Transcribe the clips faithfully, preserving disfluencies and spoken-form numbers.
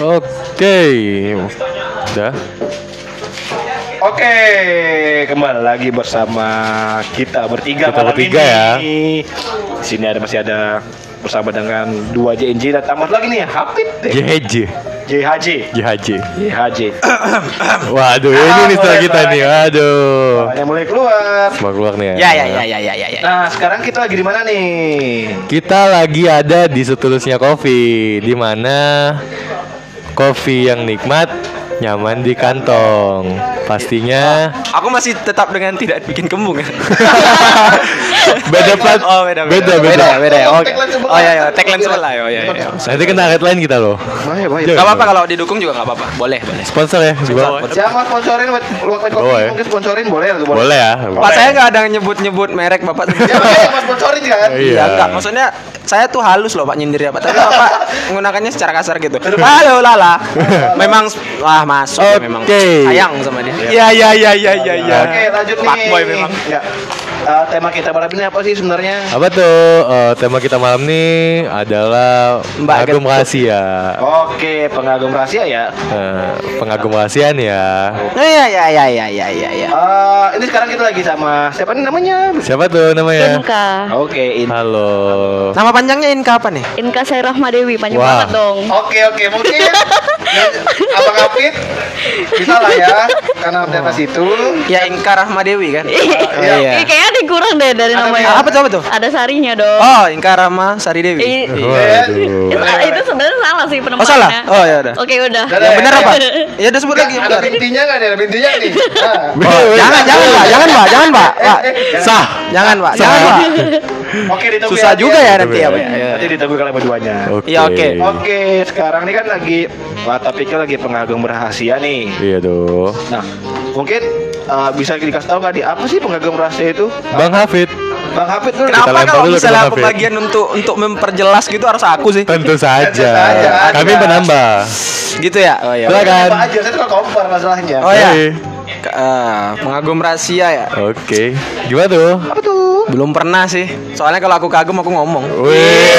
Oke, udah. Oke, kembali lagi bersama kita bertiga. Kita bertiga ini. Ya. Di sini ada masih ada bersama dengan dua J N J dan tambah lagi nih Hapit. J H J. J H J. J H J. J H J. Waduh, ah, ini nih setelah kita nih. Waduh. Yang mulai keluar. Mulai keluar nih. Ya ya ya ya ya ya ya. Nah, sekarang kita lagi di mana nih? Kita lagi ada di Setulusnya Kopi, di mana kopi yang nikmat nyaman di kantong, pastinya. Oh, aku masih tetap dengan tidak bikin kembung. Beda plat. Oh, beda beda beda. beda, beda. Oh, okay. Oh ya ya, tagline sebelah. Oh ya ya. Nanti kena headline kita loh. Enggak apa-apa kalau didukung juga enggak apa-apa. Boleh, boleh. Sponsor ya. Jangan sponsorin buat luang kopi. Mungkin sponsorin boleh atau boleh. Boleh ya. Pak saya enggak ada nyebut-nyebut merek Bapak. Ya, Mas sponsorin kan? Iya, enggak. Maksudnya saya tuh halus loh Pak nyindir ya Pak, tapi Bapak menggunakannya secara kasar gitu. Halo lala. Memang wah masuk okay. Ya memang sayang sama dia. Iya iya iya iya iya ya. Oke lanjut nih. Fuckboy memang. Ya. Uh, tema kita malam ini apa sih sebenarnya? Apa tuh? Uh, tema kita malam ini adalah pengagum rahasia. Oke, pengagum rahasia ya. Uh, pengagum rahasiaan ya. Iya iya iya iya iya iya ya. Uh, ini sekarang kita lagi sama siapa nih namanya? Siapa tuh namanya? Inka. Oke, okay, Inka. Halo. Nama panjangnya Inka apa nih? Inka Syairahmadewi, panjang banget dong. Oke okay, oke okay. Mungkin Abang Hafid bisa lah ya, karena di atas itu ya Inka Rahmasari kan. Iya. Ya. Ya, kayaknya ada kurang deh dari ada namanya. Apa coba tuh? Ada sarinya dong. Oh, Inka Rahmasari Dewi. I- iya. Itu, itu sebenarnya salah sih penempatannya. Oh salah. Oh ya udah. Oke udah. Yang benar apa? Ya udah sebut lagi. Ada bintinya enggak ada bintinya nih? Jangan jangan Pak, jangan Pak, jangan Pak. Sah. Jangan Pak. Jangan Pak. Oke ditunggu. Susah juga ya nanti ya Pak. Nanti ditunggu kalian berduanya. Iya oke. Oke, sekarang ini kan lagi topiknya lagi pengagum rahasia nih. Iya tuh. Nah, mungkin uh, bisa dikasih tahu nggak di apa sih pengagum rahasia itu? Bang Hafid. Bang Hafid tuh kenapa kalau misalnya pembagian untuk untuk memperjelas gitu harus aku sih? Tentu saja. Tentu saja. Kami menambah. Gitu ya. Oh iya. Silakan. Apa aja saya tuh kompor masalahnya. Oh iya. Uh, pengagum rahasia ya. Oke. Okay. Gimana tuh? Apa tuh? Belum pernah sih. Soalnya kalau aku kagum aku ngomong. Wih.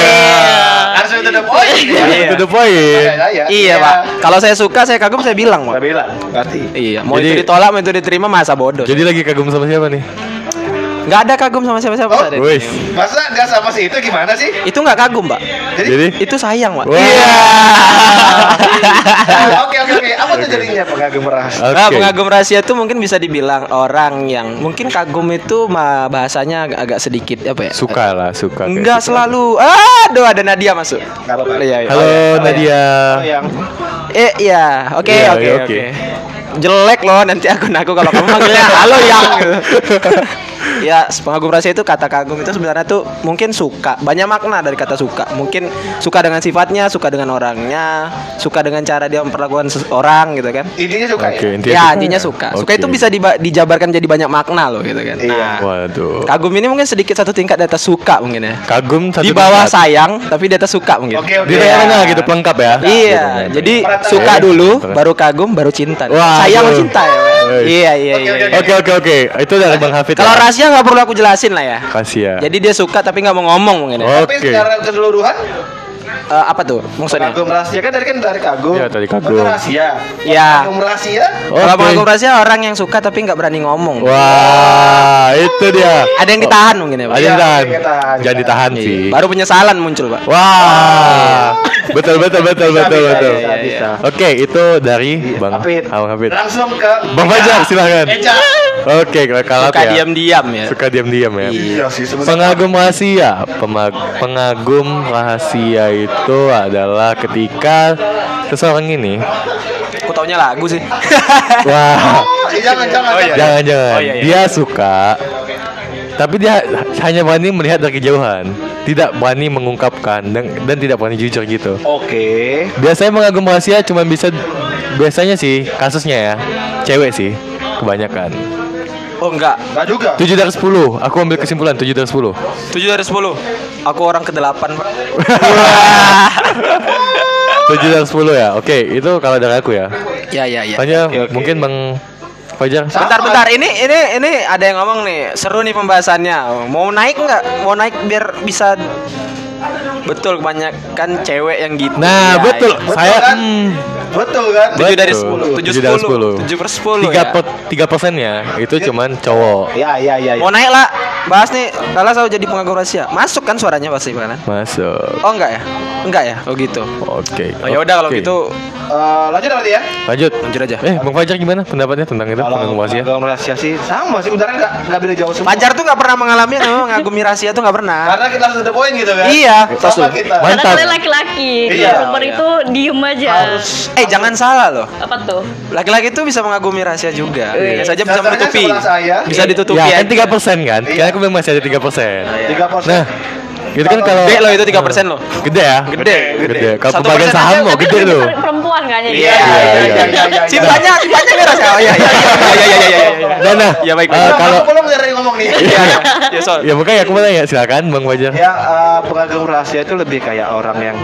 Harus to the point. To the point. Iya, Pak. Kalau saya suka, saya kagum, saya bilang, Pak. Saya bilang. Berarti. Iya, mau jadi, itu ditolak, mau itu diterima masa bodoh. Jadi lagi kagum sama siapa nih? Enggak ada kagum sama siapa-siapa tadi. Oh, masa enggak sama si itu gimana sih? Itu enggak kagum, Pak. Jadi, jadi? Itu sayang, Pak. Iya. Oke, oke, oke. Apa tuh jadinya pengagum rahasia? Okay. Nah, pengagum rahasia itu mungkin bisa dibilang orang yang mungkin kagum itu mah bahasanya agak, agak sedikit apa ya? Suka lah, suka. Enggak selalu. Aduh, ada Nadia masuk. Halo, ya, ya. Halo oh, Nadia. Oh, yang. Eh, ya. Oke, oke, oke. Jelek loh nanti akun aku kalau kamu manggilnya halo yang. Ya, pengagum rahasia itu kata kagum itu sebenarnya tuh mungkin suka. Banyak makna dari kata suka. Mungkin suka dengan sifatnya, suka dengan orangnya, suka dengan cara dia memperlakukan seseorang gitu kan. Intinya suka. Okay, ya, intinya, ya, intinya suka. Okay. Suka itu bisa diba- dijabarkan jadi banyak makna loh gitu kan. Iya. Nah, waduh. Kagum ini mungkin sedikit satu tingkat di atas suka mungkin ya. Kagum satu di bawah tingkat. Sayang, tapi di atas suka mungkin. Oke, okay, oke. Okay. Di mana gitu pelengkap ya. Iya, nah, jadi perhatian. Suka dulu, baru kagum, baru cinta. Wah, sayang sama cinta ya. Iya, iya, iya. Oke, oke, oke. Itu dari Bang Hafid. Kalau ya. Rahasia nggak perlu aku jelasin lah ya. Rahasia. Jadi dia suka tapi nggak mau ngomong mungkin. Okay. Tapi secara keseluruhan uh, apa tuh maksudnya? Pengagum rahasia kan dari kan dari kagum. Iya dari kagum. Pengagum rahasia. Iya. Pengagum rahasia. Okay. Kalau pengagum rahasia orang yang suka tapi nggak berani ngomong. Wah wow, itu dia. Ada yang ditahan mungkin ya Pak. Ada yang ditahan. Jangan ditahan iya. Sih. Baru penyesalan muncul Pak. Wah wow. Betul betul betul betul bisa, betul. Bisa, betul. Bisa. Oke itu dari iya. Bang Hafid. Langsung ke Bang Fajar silakan. Eca. Oke, kalau suka ya. diam-diam ya. Suka diam-diam ya. Iya sih sebenarnya. Pengagum rahasia, Pemag- pengagum rahasia itu adalah ketika seseorang ini. Aku taunya lagu sih. Wah. Jangan-jangan. Oh, iya. Jangan-jangan. Oh, iya, iya. Dia suka. Tapi dia hanya berani melihat dari kejauhan, tidak berani mengungkapkan dan, dan tidak berani jujur gitu. Oke. Biasanya mengagum rahasia cuma bisa biasanya sih kasusnya ya cewek sih kebanyakan. Oh enggak, enggak juga. tujuh dari sepuluh. Aku ambil kesimpulan tujuh dari sepuluh. tujuh dari sepuluh. Aku orang kedelapan, Pak. tujuh dari sepuluh ya. Oke, itu kalau dari aku ya. Ya ya ya. Hanya okay, okay. Mungkin Bang Fajar. Bentar-bentar ini ini ini ada yang ngomong nih, seru nih pembahasannya. Mau naik enggak? Mau naik biar bisa betul kebanyakan cewek yang gitu. Nah, ya, betul. Ya. Betul. Saya kan? hmm, Betul kan? tujuh dari sepuluh tujuh per sepuluh tiga persennya itu cuman cowok. Ya ya ya. Mau naik lah. Bahas nih, Lala selalu jadi pengagum rahasia. Masuk kan suaranya pasti mana? Masuk. Oh enggak ya? Enggak ya? Oh gitu. Oke. Oh ya udah kalau gitu lanjut berarti ya? Lanjut. Lanjut aja. Eh, Bang Fajar gimana pendapatnya tentang itu pengagum rahasia? Pengagum rahasia sih sama sih, udaranya enggak enggak beda jauh semua. Fajar tuh enggak pernah mengalami namanya mengagumi rahasia tuh enggak pernah. Karena kita harus ada poin gitu kan? Iya. Sama kita. Karena kalian laki-laki. Perempuan itu diem aja. Eh jangan salah loh. Apa tuh? Laki-laki itu bisa mengagumi rahasia juga. Bisa saja bisa menutupi. Bisa ditutupi. Ya kan tiga persen kan? Karena aku memang masih ada tiga persen tiga persen Nah, itu kan kalau gede loh itu tiga persen loh. Gede ya? Gede, gede. Kalau pembagian saham loh gede loh. Perempuan kayaknya gitu. Iya, iya, iya. Cintanya, cintanya merah sih. Iya, iya, iya, iya, iya. Nah, nah. Ya baik. Kalau belum dari ngomong nih. Iya. Ya soal. Ya makanya aku mau tanya, silakan Bang Fajar. Ya, pengagum rahasia itu lebih kayak orang yang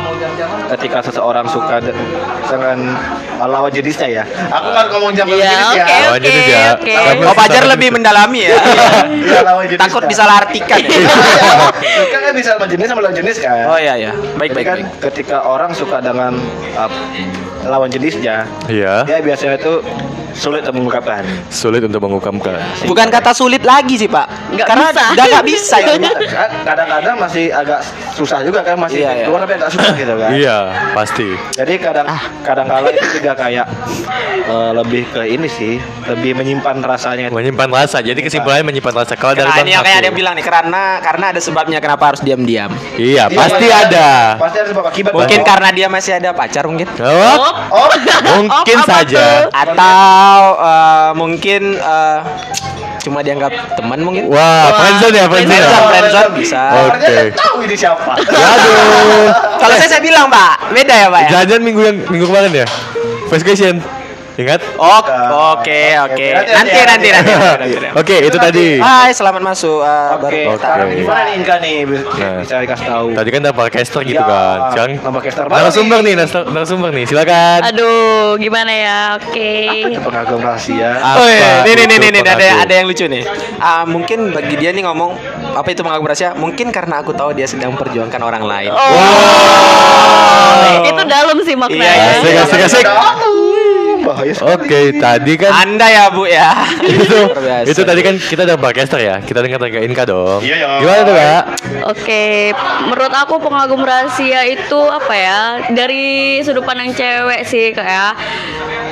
ketika seseorang suka dengan lawan jenisnya ya. Aku kan ngomong jam lawan jenis ya. Lawan jenis ya. Kalau Fajar lebih mendalami ya. Takut disalah artikan. Kan kan bisa lawan jenis sama lawan jenis kan. Oh iya ya. Baik baik. Kan ketika orang suka dengan uh, lawan jenisnya, iya. Dia biasanya itu sulit untuk mengungkapkan. Sulit untuk mengungkapkan. Bukan kata sulit lagi sih, Pak. Enggak karena bisa. Udah enggak bisa ya. Kadang-kadang masih agak susah juga kan, masih iya, keluar tapi enggak susah gitu kan. Iya, pasti. Jadi kadang ah. kadang-kadang itu juga kayak uh, lebih ke ini sih, lebih menyimpan rasanya. Menyimpan rasa. Jadi kesimpulannya menyimpan rasa. Kalau dari ini kayak ada yang bilang nih karena karena ada sebabnya kenapa harus diam-diam. Iya, dia pasti ada. ada. Pasti ada sebab akibat. Mungkin apa? Karena dia masih ada pacar mungkin. Oh. Oh. Mungkin oh, saja atau uh, mungkin uh, cuma dianggap teman mungkin. Wah, friendzone ya, friendzone. Friendzone bisa. Oke. Tahu ini siapa? Waduh. Kalau saya saya bilang, Pak, beda ya, Pak. Jajan minggu yang minggu kemarin ya. Face question. Ingat? Oke, oke. Nanti nanti nanti. Oke, itu tadi. Hai, selamat masuk. Oke. Sekarang gimana nih Inka nih? Bisa dikasih tahu. Tadi kan dapat caster gitu kan. Sekarang tambah caster baru. Narasumber nih, narasumber nih. Silakan. Aduh, gimana ya? Oke. Apa pengagum rahasia? Nih nih nih nih ada ada yang lucu nih. Mungkin bagi dia nih ngomong apa itu pengagum rahasia? Mungkin karena aku tahu dia sedang memperjuangkan orang lain. Wow. Itu dalam sih maknanya. Asik asik asik. Oke, okay, tadi kan Anda ya Bu ya. itu, itu tadi kan kita udah backcaster ya. Kita dengar tangga Inka dong. Iya ya. Gimana tuh Kak? Oke, okay, menurut aku pengagum rahasia itu apa ya? Dari sudut pandang cewek sih kayak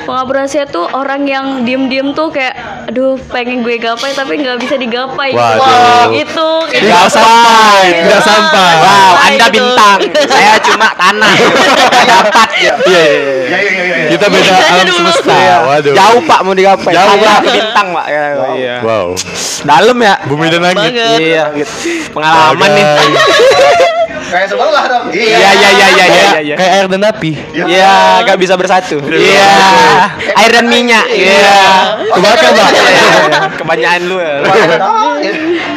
pengagum rahasia tuh orang yang diem-diem tuh kayak aduh pengen gue gapai tapi nggak bisa digapai. Waduh. Wow, gitu. Tidak sampai, tidak sampai. Wow, Anda gitu. Bintang. Saya cuma tanah. Dapat. Iya iya iya. Kita beda alam semesta. Ya. Waduh. Jauh Pak mau digapai. Jauh Pak bintang Pak. Ya, wow. Iya. Wow. Dalam ya. Bumi dan langit. Iya. Pengalaman nih. Kayak sebelah dong. Iya iya iya iya iya. Kayak air dan api. Iya, enggak bisa bersatu. Iya. Air dan minyak. Iya. Kebakar Pak. Kebanyakan lu.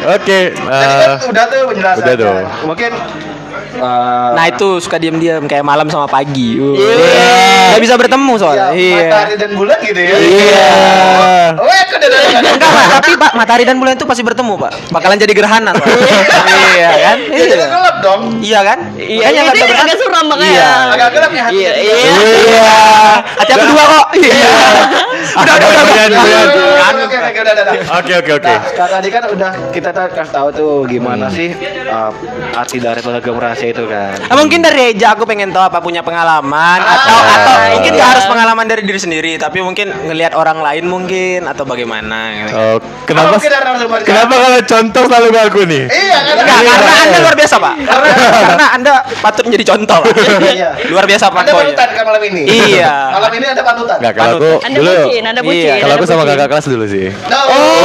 Oke. Udah tuh penjelasan. Udah tuh. Mungkin Uh, nah itu suka diam-diam kayak malam sama pagi. Uh. Yeah. Gak bisa bertemu soalnya. Iya. Yeah, matahari dan bulan gitu ya. Iya. Enggak, tapi Pak, matahari dan bulan itu pasti bertemu, Pak. Bakalan jadi gerhana, Pak. Iya kan? Iya. Gelap dong. Iya kan? Iya, yang agak suram makanya. Iya, agak gelap ya hati. Iya. Hati-hati dua kok. Iya. Udah, udah, udah. Oke, oke, oke. Tadi kan udah kita kasih tahu tuh gimana sih arti dari pengagum rahasia itu kan. Ah, mungkin dari Reza aku pengen tahu apa punya pengalaman ah, atau ah, atau mungkin enggak iya. harus pengalaman dari diri sendiri tapi mungkin ngelihat orang lain mungkin atau bagaimana gitu. Oh, kenapa? Kenapa, kenapa kalau contoh selalu ngaku nih? Iya, karena enggak, iya, karena iya. Anda luar biasa, Pak. Karena karena Anda patut menjadi contoh. Iya. Luar biasa Pak. Ada panutan kan malam ini. Iya. Malam ini ada panutan. Enggak, kalau aku Anda dulu. Bucin, Anda bucin. Iya. Kalau aku sama kakak kelas dulu sih. No. Oh.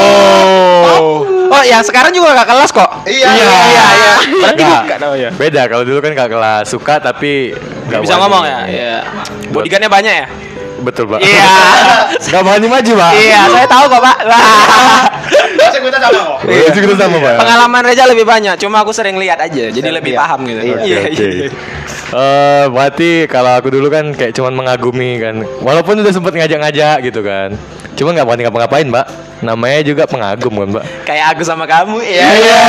Oh. Oh, ya sekarang juga kakak kelas kok. Iya. Iya, iya. iya. Berarti bukan oh ya. Beda. Kalau dulu kan gak kelas suka tapi gak bisa ngomong ya. Iya. Bodyguardnya banyak ya. Betul Pak. Iya. Gak berani maju Pak. Iya. Saya tahu kok Pak. Masih kita sama kok. Masih kita sama Pak. Pengalaman Reza lebih banyak. Cuma aku sering lihat aja. Jadi lebih paham gitu. Iya. Berarti kalau aku dulu kan kayak cuman mengagumi kan. Walaupun udah sempet ngajak-ngajak gitu kan. Cuma nggak mau ngapa-ngapain mbak. Namanya juga pengagum kan mbak. Kayak aku sama kamu ya. Iya.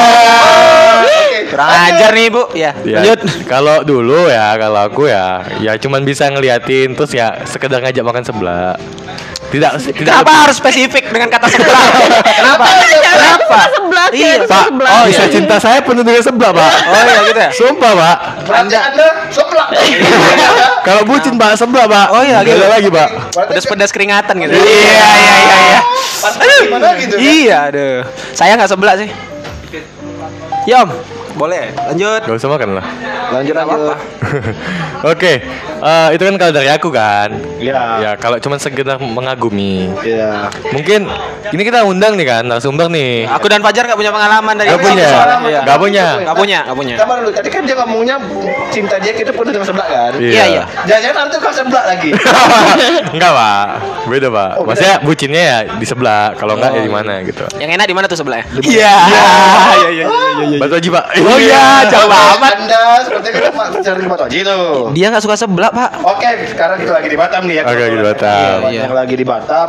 Kurang ajar nih bu. Ya. Ya lanjut. Kalau dulu ya, kalau aku ya, ya cuman bisa ngeliatin terus ya sekedar ngajak makan sebelah. Tidak. Kenapa tidak harus spesifik dengan kata sebelah? Kenapa? Kenapa? Sebelah. Iya. Pak. Oh bisa iya. Cinta saya penuh dengan sebelah pak. Oh iya gitu ya. Sumpah pak. Anda Anda sebelah. Kalau bucin pak sebelah pak. Oh iya gitu lagi pak. Pedas-pedas keringatan gitu. Iya iya iya. iya. Aduh. Gitu, kan? Iya aduh. Saya nggak sebelah sih. Ya om. Boleh lanjut. Gak usah makan lah. Lanjut apa? Oke, uh, itu kan kalau dari aku kan. Iya. Yeah. Ya kalau cuma sekedar mengagumi. Iya. Yeah. Mungkin ini kita undang nih kan narasumber nih. Aku dan Fajar nggak punya pengalaman dari gak punya. Pengalaman yeah. Gak punya. Gak punya. Gak punya. Coba dulu. Tadi kan dia ngomongnya cinta dia itu penuh dengan sebelah kan. Iya yeah. Iya. Jangan-jangan nanti kau sebelah lagi. Enggak pak. Beda pak. Oh, maksudnya bucinnya ya di sebelah. Kalau enggak oh. Ya di mana gitu. Yang enak di mana tuh sebelahnya? Iya. Iya iya iya. Batu aja pak. Oh iya, ya, jauh amat. Anda seperti itu Pak, cari di Batam gitu. Dia enggak suka sebelah, Pak. Oke, sekarang kita lagi di Batam nih ya. Oke, di Batam. Iya, yang lagi di Batam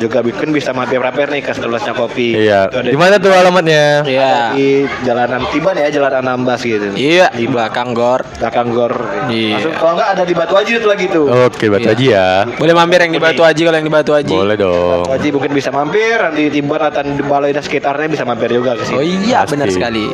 juga bikin bisa mampir-mampir nih ke Stulusnya Kopi. Iya. Di mana tuh alamatnya? Iya. Di Jalanan Tiban ya, Jalan Anambas gitu. Iya, di belakang gor, belakang gor. Iya. Masuk kalau enggak ada di Batu Aji itu lagi tuh. Oke, Batu Aji ya. Boleh mampir yang di Batu Aji kalau yang di Batu Aji. Boleh dong. Batu Aji mungkin bisa mampir, nanti di Tiban atau di Baloi dan sekitarnya bisa mampir juga ke sini. Oh iya, benar sekali.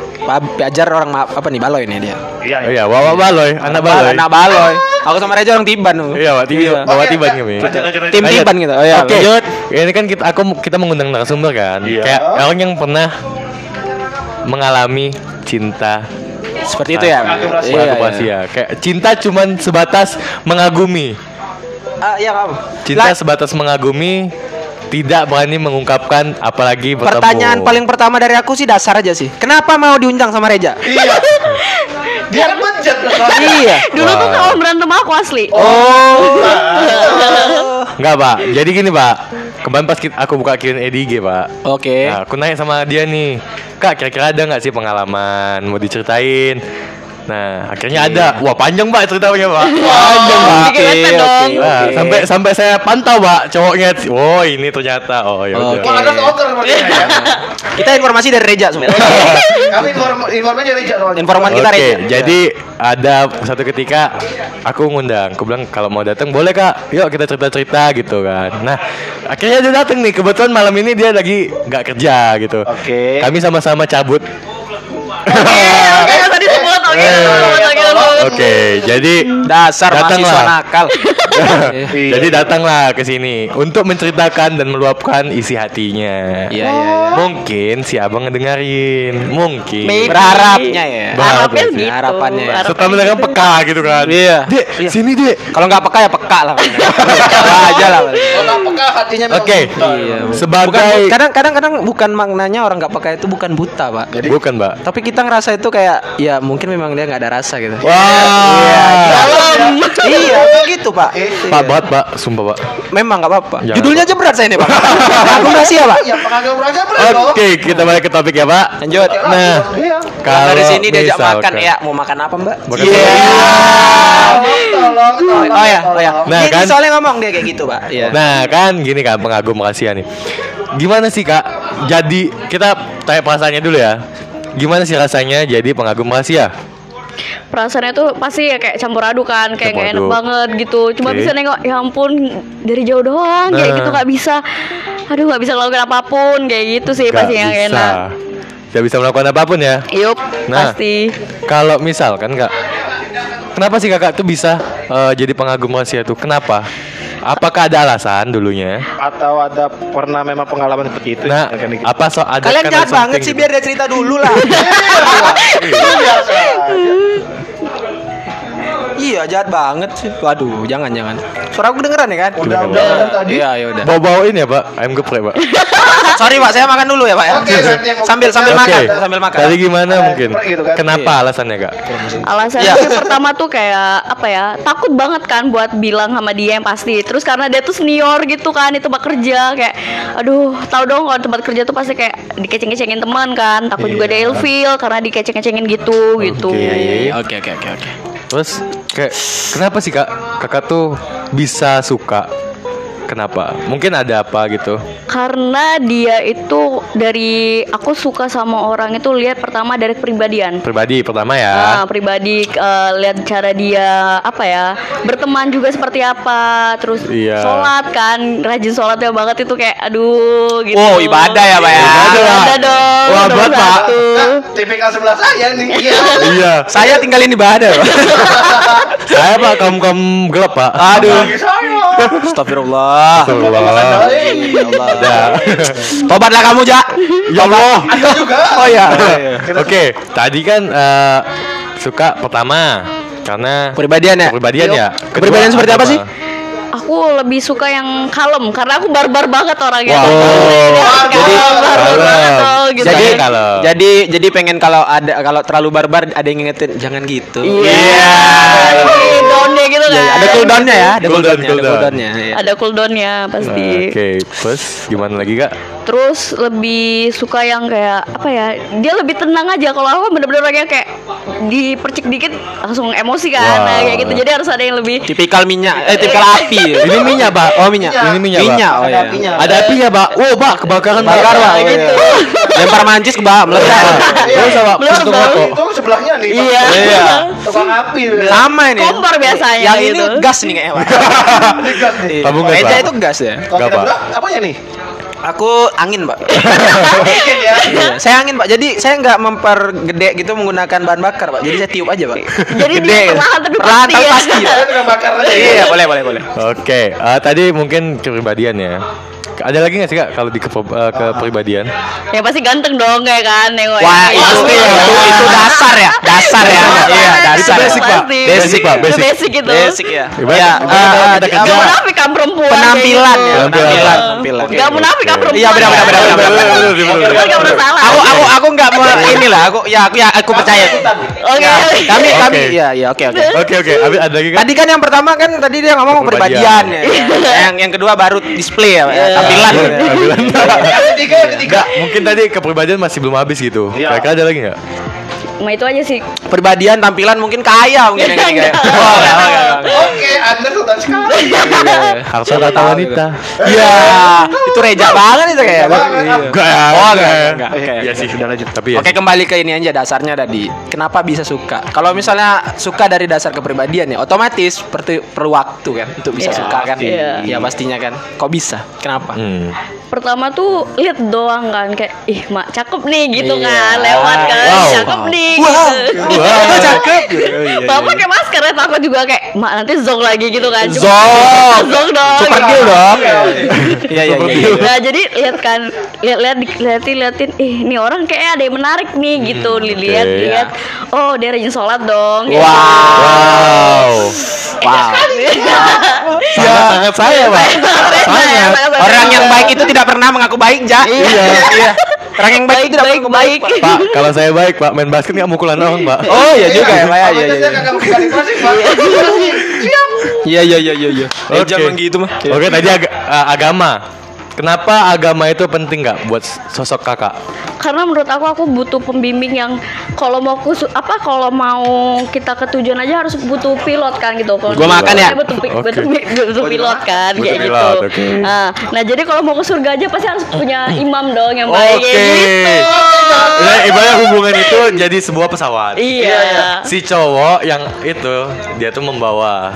Ajar orang ma- apa nih Baloi nih dia. Iya, iya, wawa Baloi, anak Baloi. Anak Baloi. Aku sama Reza orang Tiban. Iya, Pak, Tiban. Bawa Tiban kami. Tim Tiban gitu. Oh iya. Oke. Ini kan kita aku kita mengundang narasumber kan. Kayak orang yang pernah mengalami cinta seperti itu ya. Mengagumasi ya. Kayak cinta cuman sebatas mengagumi. Ah, iya, Om. Cinta sebatas mengagumi. Tidak berani mengungkapkan apalagi bertemu. Pertanyaan paling pertama dari aku sih dasar aja sih. Kenapa mau diundang sama Reza? Iya. Dia menjat. Iya. Dulu tuh kawan berantem aku asli. Oh. Enggak, Pak. Jadi gini, Pak. Kemarin pas aku buka Q and A di I G, Pak. Oke. Okay. Nah, aku nanya sama dia nih. Kak, kira-kira ada enggak sih pengalaman mau diceritain? Nah, akhirnya okay. Ada. Wah, panjang, Pak, ceritanya, Pak. Panjang, Pak. Oh, okay, okay, okay. Nah, sampai sampai saya pantau, Pak, cowoknya. Oh, ini ternyata. Oh, ya udah. Wah, ada stalker sepertinya ya. Kita informasi dari Reza sebenarnya. Kami informasi dari Reza. Informan kita Reza. Oke, jadi ada satu ketika aku ngundang. Aku bilang kalau mau datang boleh, Kak. Yuk kita cerita-cerita gitu kan. Nah, akhirnya dia datang nih. Kebetulan malam ini dia lagi enggak kerja gitu. Oke. Okay. Kami sama-sama cabut. Oke, tadi semua tahu gitu. Oke, jadi dasar mahasiswa nakal. Jadi datanglah ke sini untuk menceritakan dan meluapkan isi hatinya. Iya, iya. Mungkin si Abang ngedengerin, mungkin berharapnya ya. Berharapnya gitu. Harapannya. Setelah mendengar peka gitu kan. Iya. Dek, sini, Dek. Kalau enggak peka ya peka lah. Aja lah. Kalau peka hatinya memang. Oke. Sebagai kadang-kadang bukan maknanya orang enggak peka itu bukan buta, Pak. Bukan, Pak. Tapi kita ngerasa itu kayak ya mungkin memang dia nggak ada rasa gitu. Wah, wow. Iya, iya, iya, begitu pak. Pak iya. Banget pak, sumpah pak. Memang nggak apa-apa. Jangan judulnya apa. Aja berat saya nih pak. Aku rahasia pak. Ya, oke, okay, kita balik ke topik ya pak. Lanjut. Nah, ya. Kalau dari sini diajak makan kan. Ya, mau makan apa mbak? Iya. Yeah. Oh, oh ya, oh ya. Nah ini, kan. Soalnya ngomong dia kayak gitu pak. Ya. Nah kan, gini kak, pengagum rahasia nih. Gimana sih kak? Jadi kita tanya perasaannya dulu ya. Gimana sih rasanya jadi pengagum rahasia? Perasaannya tuh pasti ya kayak campur aduk kan, kayak gak enak banget gitu. Cuma okay. Bisa nengok, ya ampun dari jauh doang, nah. Kayak gitu gak bisa. Aduh gak bisa ngelakuin apapun, kayak gitu sih gak pastinya bisa. Gak enak. Gak bisa melakukan apapun ya? Yup, nah, pasti. Kalau misal kan kak, kenapa sih kakak tuh bisa uh, jadi pengagum rahasia tuh? Kenapa? Apakah ada alasan dulunya? Atau ada pernah memang pengalaman seperti itu? Nah, ya? Apa so ada? Kalian jahat banget sih gitu. Biar dia cerita dulu lah. Iya jahat banget sih. Waduh, jangan jangan. Suara aku kedengeran ya kan? Udah udah, udah ya. Tadi. Iya ya udah. Bawa bawain ya pak. Ayam geprek pak. Sorry pak, saya makan dulu ya pak ya. Oke. Okay, sambil sambil okay. Makan sambil makan. Tadi gimana ayam mungkin? Gitu kan? Kenapa iya. Alasannya kak? Alasannya yeah. Pertama tuh kayak apa ya? Takut banget kan buat bilang sama dia yang pasti. Terus karena dia tuh senior gitu kan, itu tempat kerja kayak, aduh, tahu dong kalau tempat kerja tuh pasti kayak dikeceng-kecengin teman kan. Takut yeah. Juga dia ilfil karena dikeceng-kecengin gitu okay. Gitu. Oke oke oke oke. Terus kayak kenapa sih kak kakak tuh bisa suka? Kenapa? Mungkin ada apa gitu? Karena dia itu dari aku suka sama orang itu lihat pertama dari kepribadian. Pribadi pertama ya. Nah, pribadi uh, lihat cara dia apa ya? Berteman juga seperti apa? Terus iya. Sholat kan, rajin sholatnya banget itu kayak aduh gitu. Wow, ibadah ya, Pak ya. Ibadah dong. Wah, buat Pak. Tipikal sebelah saya nih. Iya. Saya tinggalin ibadah, Pak. Saya Pak kaum-kaum gelap, Pak. Aduh. Astagfirullah. Astagfirullah. Tobatlah kamu, Ja. Ya Allah. Ada juga. Oh ya. Oke, okay. Tadi kan uh, suka pertama karena kepribadian ya. Kepribadian ya. Kepribadian seperti apa, apa sih? Aku lebih suka yang kalem karena aku barbar banget orangnya. Wow. Wow. Jadi barbar banget oh, gitu. Jadi kalau jadi jadi pengen kalau ada kalau terlalu barbar ada yang ngingetin jangan gitu. Iya. Yeah. Yeah. Yeah. Down-nya gitu kan. Yeah. Ada cooldown-nya ya, ada cooldown-nya, cool cool cool yeah. Ada cooldown-nya pasti. Oke, okay. Terus gimana lagi, Kak? Terus lebih suka yang kayak apa ya? Dia lebih tenang aja. Kalau aku bener-bener orangnya kayak dipercik dikit langsung emosi kan. Wow. Nah, kayak gitu. Jadi harus ada yang lebih tipikal minyak, eh tipikal api. Ini minyak, Pak. Oh, minyak. Ini minyak, minyak. Oh, ada apinya. Ada apinya, Pak. Oh, Pak, kebakaran bakar, Pak. Gitu. Lempar mancis ke bawah, meledak. Terus sama untung aku. Untung sebelahnya nih. Iya. Tukang api. Sama ini. Kompor biasanya yang ini gas nih kayaknya, Pak. Ini gas nih. Tabung gas. Meja itu gas ya? Enggak, Pak. Apanya nih? Aku angin, Pak. Ya. Saya angin, Pak. Jadi saya nggak mempergede gitu menggunakan bahan bakar, Pak. Jadi saya tiup aja, Pak. Jadi gede. Perlahan tapi pasti. Ya. pasti ya. bakar aja. Iya, boleh, boleh, boleh. Oke, okay. uh, tadi mungkin kepribadian ya. Ada lagi nggak sih, Kak, kalau di ke, uh, kepribadian? Ya pasti ganteng dong, ya kan? Nengok. Wah, itu, oh, itu, itu, itu dasar ya, dasar ya. Iya, dasar. Basic, Pak. Basic, Pak. Basic. Basic itu. Basic ya. Iya. Enggak munafik kan perempuan. Penampilan, ya. penampilan, penampilan. Enggak munafik kan perempuan. Iya, benar, benar, benar, benar, benar. Aku aku aku enggak mau inilah, aku ya aku ya aku percaya. Oke. Kami kami iya, iya, oke, oke. Oke, oke. Habis ada lagi kan? Tadi kan yang pertama kan tadi dia ngomong kepribadian ya. Yang yang kedua baru display ya. Tampilan, tampilan. Ketiga, ketiga. Mungkin tadi kepribadian masih belum habis gitu. Ya. Kira-kira ada lagi nggak? Cuma itu aja sih. Perbadian, tampilan mungkin kaya mungkin yang kayak. Oke, Anda sudah sekali. Harus ada wanita. Iya, itu Reza banget itu kayak. Enggak. Oh, enggak. Iya sih, sudah lanjut. Tapi ya. Oke, kembali ke ini aja dasarnya tadi. Kenapa bisa suka? Kalau misalnya suka dari dasar kepribadian ya, otomatis perlu waktu kan untuk bisa suka kan. Iya, pastinya kan. Kok bisa? Kenapa? Pertama tuh lihat doang kan kayak ih, mak cakep nih gitu kan. Lewat kan cakep nih. Wah, wah, cakep. Bapak kayak masker, takut juga kayak mak nanti zong lagi gitu kan. Zong, zong dong. Super deal dong. Iya iya iya. Nah jadi lihat kan, lihat lihat liatin liatin, ih ini orang kayak ada yang menarik nih gitu, lihat lihat. Oh dia rajin sholat dong. Wow, wow. Sangat saya Pak. Sangat. Orang yang baik itu tidak pernah mengaku baik, Ja. Iya. Orang yang baik itu tidak mengaku baik. Pak, kalau saya baik Pak main basket nggak mukulan orang Pak. Oh iya juga ya Pak. Iya iya iya iya iya iya iya. Jangan gitu mah. Oke tadi ag- agama. Kenapa agama itu penting nggak buat sosok kakak? Karena menurut aku aku butuh pembimbing yang kalau mau kusu, apa kalau mau kita ke tujuan aja harus butuh pilot kan gitu. Kalau gua makan ya. Butuh, okay. butuh, butuh pilot kan butuh kayak pilot, gitu. Okay. Nah, nah jadi kalau mau ke surga aja pasti harus punya imam dong yang baik okay. gitu. Nah, ibarat hubungan itu jadi sebuah pesawat. Iya. Si cowok yang itu dia tuh membawa.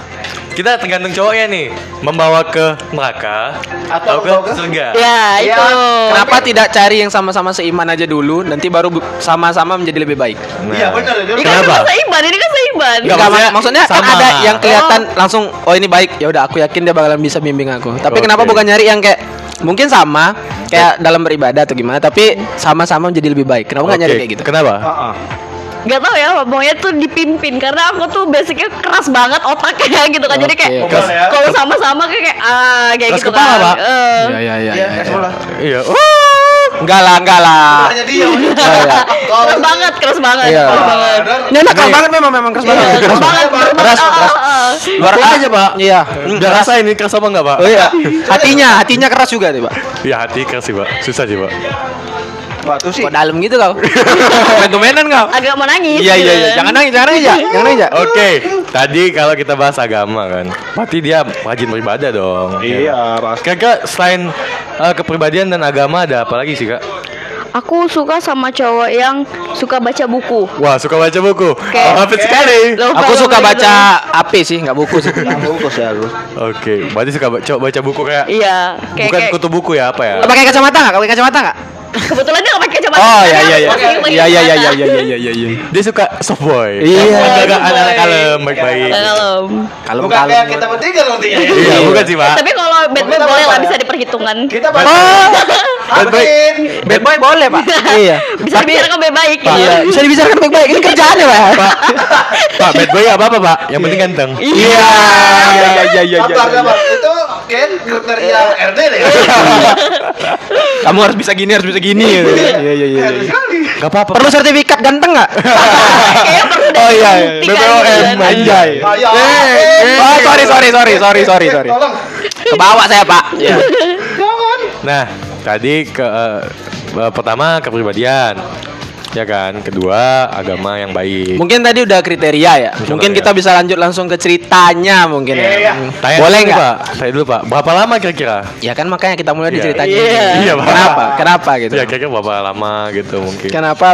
Kita tergantung cowoknya nih membawa ke neraka atau, atau ke surga. Ya itu. Ya. Kenapa okay. tidak cari yang sama-sama seiman aja dulu, nanti baru sama-sama menjadi lebih baik. Iya nah. benar. Ini kan sama seiman, ini kan seiman. Enggak, maksudnya, maksudnya kan ada yang kelihatan oh. langsung, oh ini baik, ya udah aku yakin dia bakalan bisa bimbing aku. Tapi okay. kenapa bukan nyari yang kayak mungkin sama kayak dalam beribadah atau gimana, tapi sama-sama menjadi lebih baik. Kenapa nggak okay. nyari kayak gitu? Kenapa? Uh-uh. Gak tau ya, maunya tuh dipimpin karena aku tuh basicnya keras banget otaknya gitu kan okay. jadi kayak kalau sama-sama kayak ah kayak keras gitu kepala, kan. Iya iya iya. Iya. Enggak lah, enggak lah. Hanya dia. Keras banget, keras banget. Iya. Keras banget. Nah, nah, keras banget memang memang keras banget. Keras banget. Keras. Luar aja, Pak. Iya. Udah rasa ini keras apa enggak, Pak? Oh iya. Hatinya, hatinya keras juga nih, Pak. Iya, hati keras sih, Pak. Susah sih, Pak. Batu sih. Kok dalam gitu kau? Main-mainan kau? Agak mau nangis. Iya iya iya. Jangan nangis, jangan nangis ya. Jangan nangis ya. Oke. Okay. Tadi kalau kita bahas agama kan, berarti dia rajin beribadah dong. Iya, Mas. Kak, selain uh, kepribadian dan agama ada apa lagi sih, Kak? Aku suka sama cowok yang suka baca buku. Wah, suka baca buku. Okay. Oh, apit okay. Sekali. Lupa, aku lupa, suka lupa, baca api sih, enggak buku sih. Enggak buku sih aku. Oke, berarti suka baca, baca buku kayak. Iya. Kayak, bukan kayak, kutu buku ya, apa ya? Pakai kacamata enggak? Pakai kacamata enggak? Kebetulan dia enggak pakai kacamata. Oh, iya iya iya. Iya iya iya iya iya iya iya. Dia suka soft boy. Iya, agak anak kalem, baik-baik. Kalem. Kalem. Bukan kayak kita bertiga nanti. Iya, bukan sih, Pak. Tapi kalau bad boy boleh lah, bisa diperhitungkan. Kita bad boy, bad boy boleh pak. Iya. Bisa dibicarakan baik-baik. Iya. Bisa dibicarakan baik-baik. Ini kerjaannya pak. Pak, pak bad boy apa apa pak? Yang penting ganteng. Iya. Iya iya iya. Apa apa itu kan kriteria R D deh. Kamu harus bisa gini, harus bisa gini. Iya iya iya. Gak apa-apa. Perlu sertifikat ganteng nggak? Oh iya. B B O M anjay. Oh sorry sorry sorry sorry sorry sorry. Kebawa saya pak. Jangan. Nah. Tadi ke uh, pertama kepribadian, ya kan. Kedua agama yang baik. Mungkin tadi udah kriteria ya. Mungkin, mungkin kita bisa lanjut langsung ke ceritanya mungkin yeah. Ya. Tanya boleh nggak? Pak, saya dulu pak. Berapa lama kira-kira? Ya kan makanya kita mulai yeah. Di ceritanya. Yeah. Iya. Kenapa? Kenapa gitu? Ya kira-kira berapa lama gitu mungkin? Kenapa?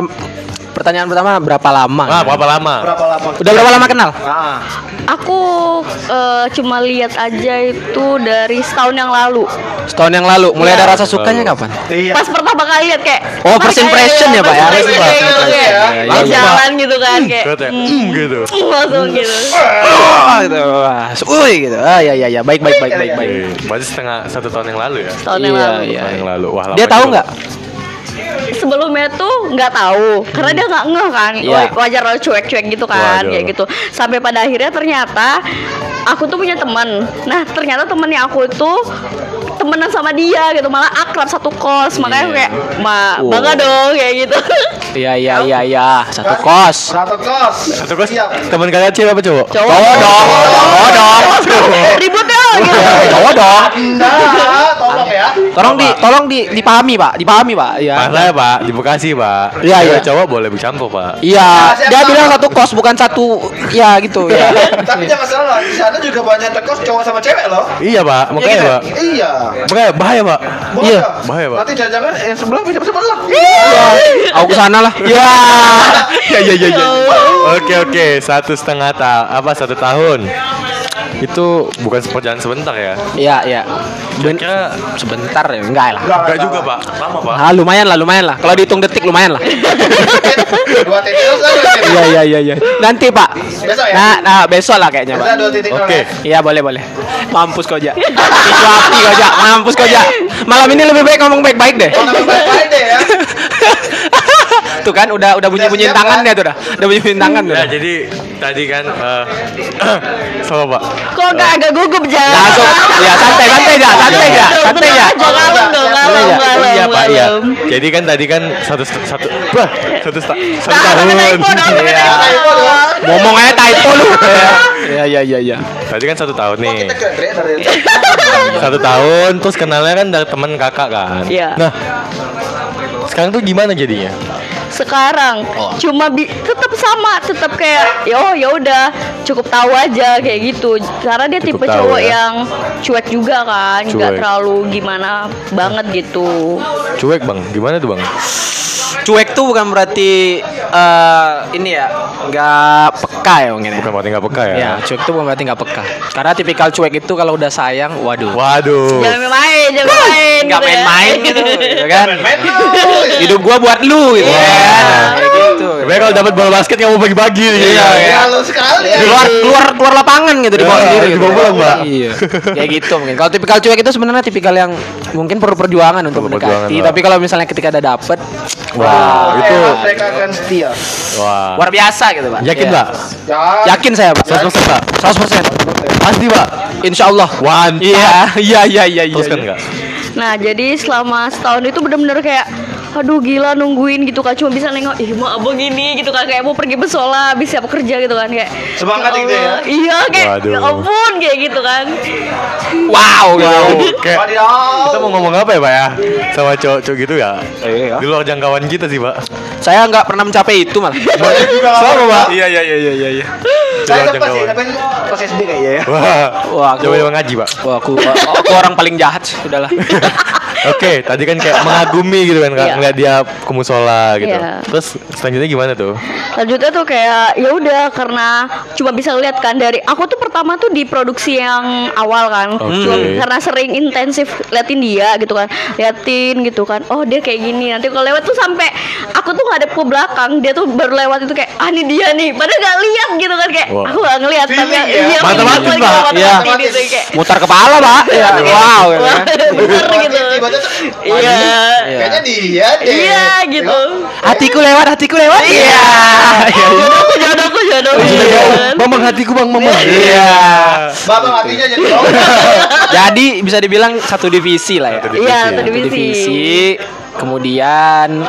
Pertanyaan pertama berapa lama? Ah, kan? berapa lama? Berapa lama? Udah berapa lama kenal? Ah. Aku uh, cuma lihat aja itu dari setahun yang lalu. Setahun yang lalu. Mulai ya. Ada rasa sukanya kapan? Iya. Pas pertama kali lihat kayak. Oh, first impression ya, Pak ya. First impression ya. Jalan gitu kan kayak. Hmm gitu. Langsung gitu. Uy gitu. Ah ya ya ya, baik baik baik baik baik. Berarti setengah satu tahun yang lalu ya. Tahun yang lalu. Tahun yang lalu. Wah, dia tahu enggak? Sebelumnya tuh nggak tahu karena dia nggak ngeh kan yeah. Wajar lah cuek-cuek gitu kan. Waduh. Kayak gitu sampai pada akhirnya ternyata aku tuh punya teman. Nah ternyata temennya aku itu temenan sama dia gitu, malah akrab satu kos. Makanya aku kayak ma oh. Bangga dong kayak gitu. Iya iya iya iya satu kos. Satu kos. Satu kos. Temen kalian cewek apa cowok? Cowok dong. Cowok dong. Ribut dong. Cowok dong. Nah, tolong ya. Tolong di tolong di dipahami pak, dipahami pak. Iya. Masalah pak, di Bekasi pak. Iya iya cowok boleh bercampur pak. Iya. Dia bilang satu kos bukan satu ya gitu. Tapi jangan salah di sana juga banyak kos cowok sama cewek loh. Iya pak, makanya pak. Iya. Bahaya, bahaya pak. Iya. Bahaya pak. Nanti jangan-jangan yang sebelah bisa sebelah. Iya. Aku kesana lah. Iya. Iya iya iya. Oke oke satu setengah tahun apa satu tahun. Itu bukan perjalanan sebentar ya? Iya, iya. Kira-kira sebentar ya? Enggak lah. Enggak juga, Pak. Lama, Pak. Ah, lumayan lah, lumayan lah. Kalau dihitung detik lumayan lah. Dua titik selesai. Iya, iya, iya, iya. Nanti, Pak. Besok ya? Nah, nah, besok lah kayaknya, Pak. Oke. Iya, boleh, boleh. Mampus kau, Jak. Pisu api kau, Jak. Mampus kau, Jak. Malam ini lebih baik ngomong baik-baik deh. Ngomong baik-baik deh ya. Tuh kan udah udah bunyi-bunyiin tangan dia tuh dah. Udah bunyiin tangan tuh. Nah, jadi tadi kan eh sama Pak. Kok enggak agak gugup aja. Langsung. Ya santai santai aja, santai aja. Santai aja. Jangan dong, kalau iya Pak ya. Jadi kan tadi kan satu satu bah, satu satu tahun. Ngomong aja typo lu. Ya ya ya ya. Tadi kan satu tahun nih. Satu tahun terus kenalnya kan dari teman kakak kan. Nah. Sekarang tuh gimana jadinya? Sekarang oh. Cuma bi- tetap sama, tetap kayak yo ya udah cukup tahu aja kayak gitu. Karena dia cukup tipe cowok ya. Yang cuek juga kan, nggak terlalu gimana banget gitu. Cuek bang, gimana tuh bang? Cuek tuh bukan berarti uh, ini ya nggak peka ya mungkin ya. Bukan berarti nggak peka ya. Ya cuek tuh bukan berarti nggak peka. Karena tipikal cuek itu kalau udah sayang, waduh. Waduh. Jangan main-main, jangan main. Nggak gitu main-main ya. Gitu, gitu kan? Main-main. Hidup gua buat lu gitu. Yeah. Kan? Kayak gitu. Sebenarnya kalau dapat bola basket kamu bagi-bagi gitu. Iya. Kalau sekali. Keluar keluar keluar lapangan gitu di bawah sendiri. Di bawah bola mbak. Iya. Kayak gitu mungkin. Kalau tipikal cuek itu sebenarnya tipikal yang mungkin perlu perjuangan untuk mendekati. Tapi kalau misalnya ketika ada dapet. Wow, itu mereka akan setia. Wah. Luar biasa gitu, Pak. Yakin, Pak? Yakin saya, Pak. seratus persen, Pak. seratus persen. Pasti, Pak. Insyaallah. Wan. Iya, iya, iya, iya. Teruskan enggak? Nah, jadi selama setahun itu benar-benar kayak aduh gila nungguin gitu kan, cuma bisa nengok ih mau abang gini gitu kan, kayak mau pergi besola habis siapa kerja gitu kan, kayak semangat gitu ya, iya kayak ya ampun kayak gitu kan, wow wow kayak kita mau ngomong apa ya Pak ya sama cowok-cowok gitu ya, e, iya. Di luar jangkauan kita sih Pak, saya nggak pernah mencapai itu malah sama Pak, iya iya iya iya iya saya pas pas S D kayaknya ya, wah coba-coba ngaji Pak, wah aku aku orang paling jahat sudahlah. Oke, okay, tadi kan kayak mengagumi gitu kan, yeah. Ngeliat dia ke musola gitu. Yeah. Terus selanjutnya gimana tuh? Selanjutnya tuh kayak ya udah karena cuma bisa lihat kan dari aku tuh pertama tuh di produksi yang awal kan, okay. Cuma karena sering intensif liatin dia gitu kan, liatin gitu kan. Oh dia kayak gini, nanti kalau lewat tuh sampai aku tuh ngadep ke belakang, dia tuh baru lewat itu kayak ah ini dia nih, padahal nggak lihat gitu kan kayak wow. Aku nggak ngeliat tapi dia matematis Pak, ya mutar kepala Pak, ya wow, mutar gitu. Iya, kayaknya dia deh. Iya gitu. Hatiku lewat, hatiku lewat. Iya. Jodohku, jodohku, jodohku. Bang, hatiku bang, bang. Iya. Bang, hatinya jadi. Jadi bisa dibilang satu divisi lah ya. Iya, satu divisi. Kemudian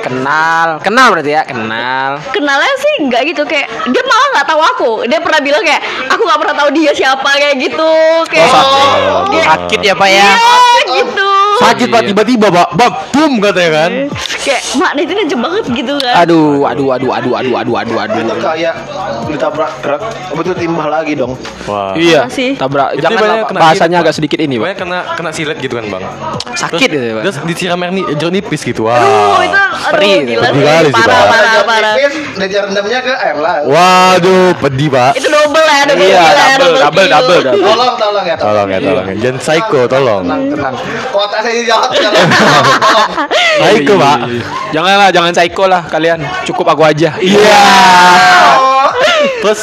kenal, kenal berarti ya, kenal. Kenalnya sih nggak gitu kayak dia malah nggak tahu aku. Dia pernah bilang kayak aku nggak pernah tahu dia siapa kayak gitu. Kayak oh, dia, sakit ya Pak ya. Iya gitu. Sakit Pak tiba-tiba Pak, bak bum katanya kan. Kayak mak ini ngejem banget gitu kan. Aduh, aduh, aduh, aduh, aduh, aduh, aduh, aduh. Itu kayak ditabrak truk, betul timbah lagi dong. Wah. Iya. Tabrak. Itu jangan bahasanya agak sedikit ini Pak. Banyak kena kena silet gitu kan Bang. Sakit gitu ya Pak. Terus disiram air nipis gitu. Wah. Aduh, itu aduh gila sih. Parah, parah, parah. Dia rendamnya ke air lah. Waduh, pedih Pak. Itu double ya, double. Iya, double, double, double. Tolong, tolong ya. Tolong ya, tolong. Jangan psycho, tolong. Tenang, tenang. Kota saya jahat. Psycho Pak. Janganlah, jangan psycho lah kalian. Cukup aku aja. Iya. Yeah. Oh. Terus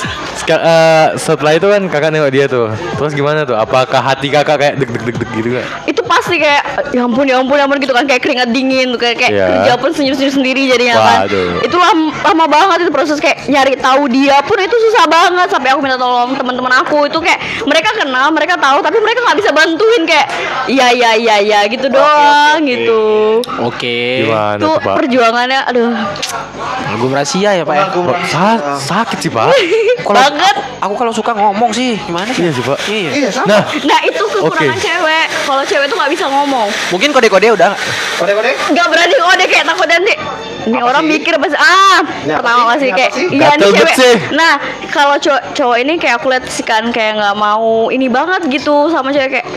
uh, setelah itu kan kakak nengok dia tuh. Terus gimana tuh? Apakah hati kakak kayak deg-deg-deg gitu kan? Itu pasti kayak ya ampun, ya ampun, ya ampun gitu kan, kayak keringat dingin tuh kayak kayak yeah. Kerja pun senyum-senyum sendiri jadinya kan. Itu lama, lama banget itu proses kayak nyari tahu dia pun itu susah banget sampai aku minta tolong teman-teman aku itu kayak mereka kenal, mereka tahu tapi mereka enggak bisa bantuin kayak iya iya iya ya gitu okay, doang okay, gitu. Oke. Okay. Gimana tuh, Pak? Perjuangannya aduh. Ngagum rahasia ya Pak ya. Ngagum rahasia. Sakit sih Pak. Banget. Aku kalau suka ngomong sih gimana sih? Iya sih Pak. Iya. Iya sama. Nah, nah itu kekurangan okay. Cewek. Kalau cewek tuh nggak bisa ngomong. Mungkin kode-kode udah. Kode-kode? Nggak berani kode kayak takut nanti. Ini apa orang sih? Mikir pas ah ya, pertama sih kayak iya nih cewek. Sih. Nah kalau cowok cowok ini kayak aku lihat sih kan kayak nggak mau ini banget gitu sama cewek kayak.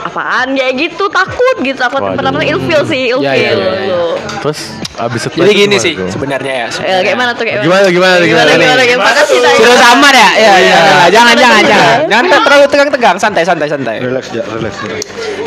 Apaan kayak gitu takut gitu takut pertama-tama ilfil sih ilfil ya, ya, ya, ya. Terus abis itu jadi gini sih sebenarnya ya sebenarnya. Kayak mana tuh kayak gimana gimana gimana gimana gimana sudah sama ya ya ya jangan jangan jangan jangan terlalu tegang-tegang santai santai santai relax ya relax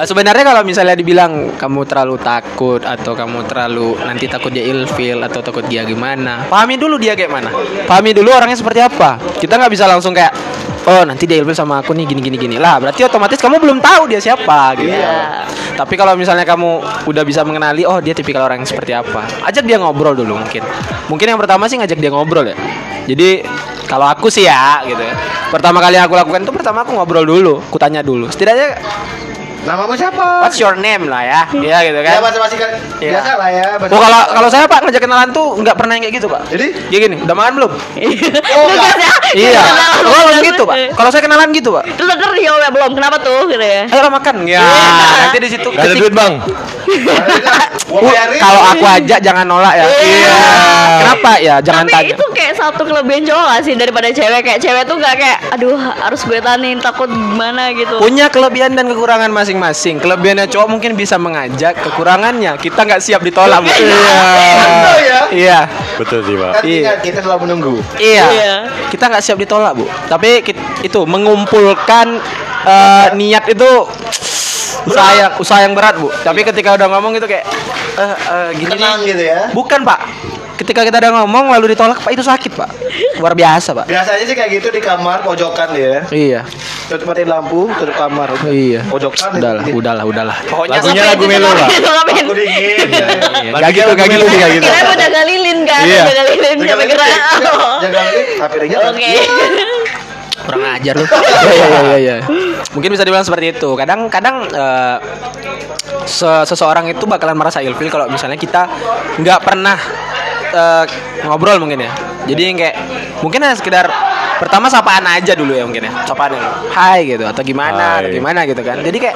sebenarnya kalau misalnya dibilang kamu terlalu takut atau kamu terlalu nanti takut dia ilfil atau takut dia gimana pahami dulu dia kayak mana pahami dulu orangnya seperti apa kita nggak bisa langsung kayak oh nanti dia ilfil sama aku nih gini gini gini lah berarti otomatis kamu belum tahu dia siapa gitu yeah. Tapi kalau misalnya kamu udah bisa mengenali oh dia tipikal orang yang seperti apa ajak dia ngobrol dulu mungkin mungkin yang pertama sih ngajak dia ngobrol ya jadi kalau aku sih ya gitu ya pertama kali yang aku lakukan itu pertama aku ngobrol dulu aku tanya dulu setidaknya namamu siapa? What's your name lah ya. Iya gitu kan. Ya masih-masih kan. Biasa lah ya. Oh kalau kalau saya Pak ngajak kenalan tuh enggak pernah kayak gitu, Pak. Jadi? Ya gini, udah makan belum? Oh, iya. Oh, belum gitu, Pak. Kalau saya kenalan gitu, Pak. Terus entar dia belum. Kenapa tuh gitu ya? Ayo makan. Ya, nanti di situ. Ada duit, Bang. Kalau aku ajak jangan nolak ya. Iya. Kenapa? Ya jangan tanya. Tapi itu kayak satu kelebihan cowok enggak sih daripada cewek kayak cewek tuh enggak kayak aduh, harus gue tanyain takut gimana gitu. Punya kelebihan dan kekurangan masing masing-masing. Kelebihannya cowok mungkin bisa mengajak, kekurangannya kita nggak siap ditolak. Iya, iya, betul sih Pak. Iya, kita selalu menunggu. Iya, iya. Kita nggak siap ditolak Bu. Tapi kita, itu mengumpulkan uh, niat itu usaha yang, usaha yang berat Bu. Tapi ketika udah ngomong itu kayak uh, uh, gini gitu ya. Bukan Pak. Ketika kita udah ngomong lalu ditolak Pak itu sakit Pak luar biasa Pak biasanya sih kayak gitu di kamar pojokan ya iya tutup matiin lampu tutup kamar iya pojokan udahlah di... udahlah udahlah pokoknya lagunya lagu melo Pak lagu dingin gak gitu gak gitu gak gitu kira udah galilin kan udah galilin sampai gerak jangan akhirnya oke kurang ajar lu. Iya iya iya. Mungkin bisa dibilang seperti itu. Kadang-kadang uh, seseorang itu bakalan merasa ilfil kalau misalnya kita nggak pernah uh, ngobrol mungkin ya. Jadi yang kayak mungkin hanya sekedar pertama sapaan aja dulu ya mungkin ya, sapaan dulu, hai gitu atau gimana, hai. atau gimana gitu kan. Jadi kayak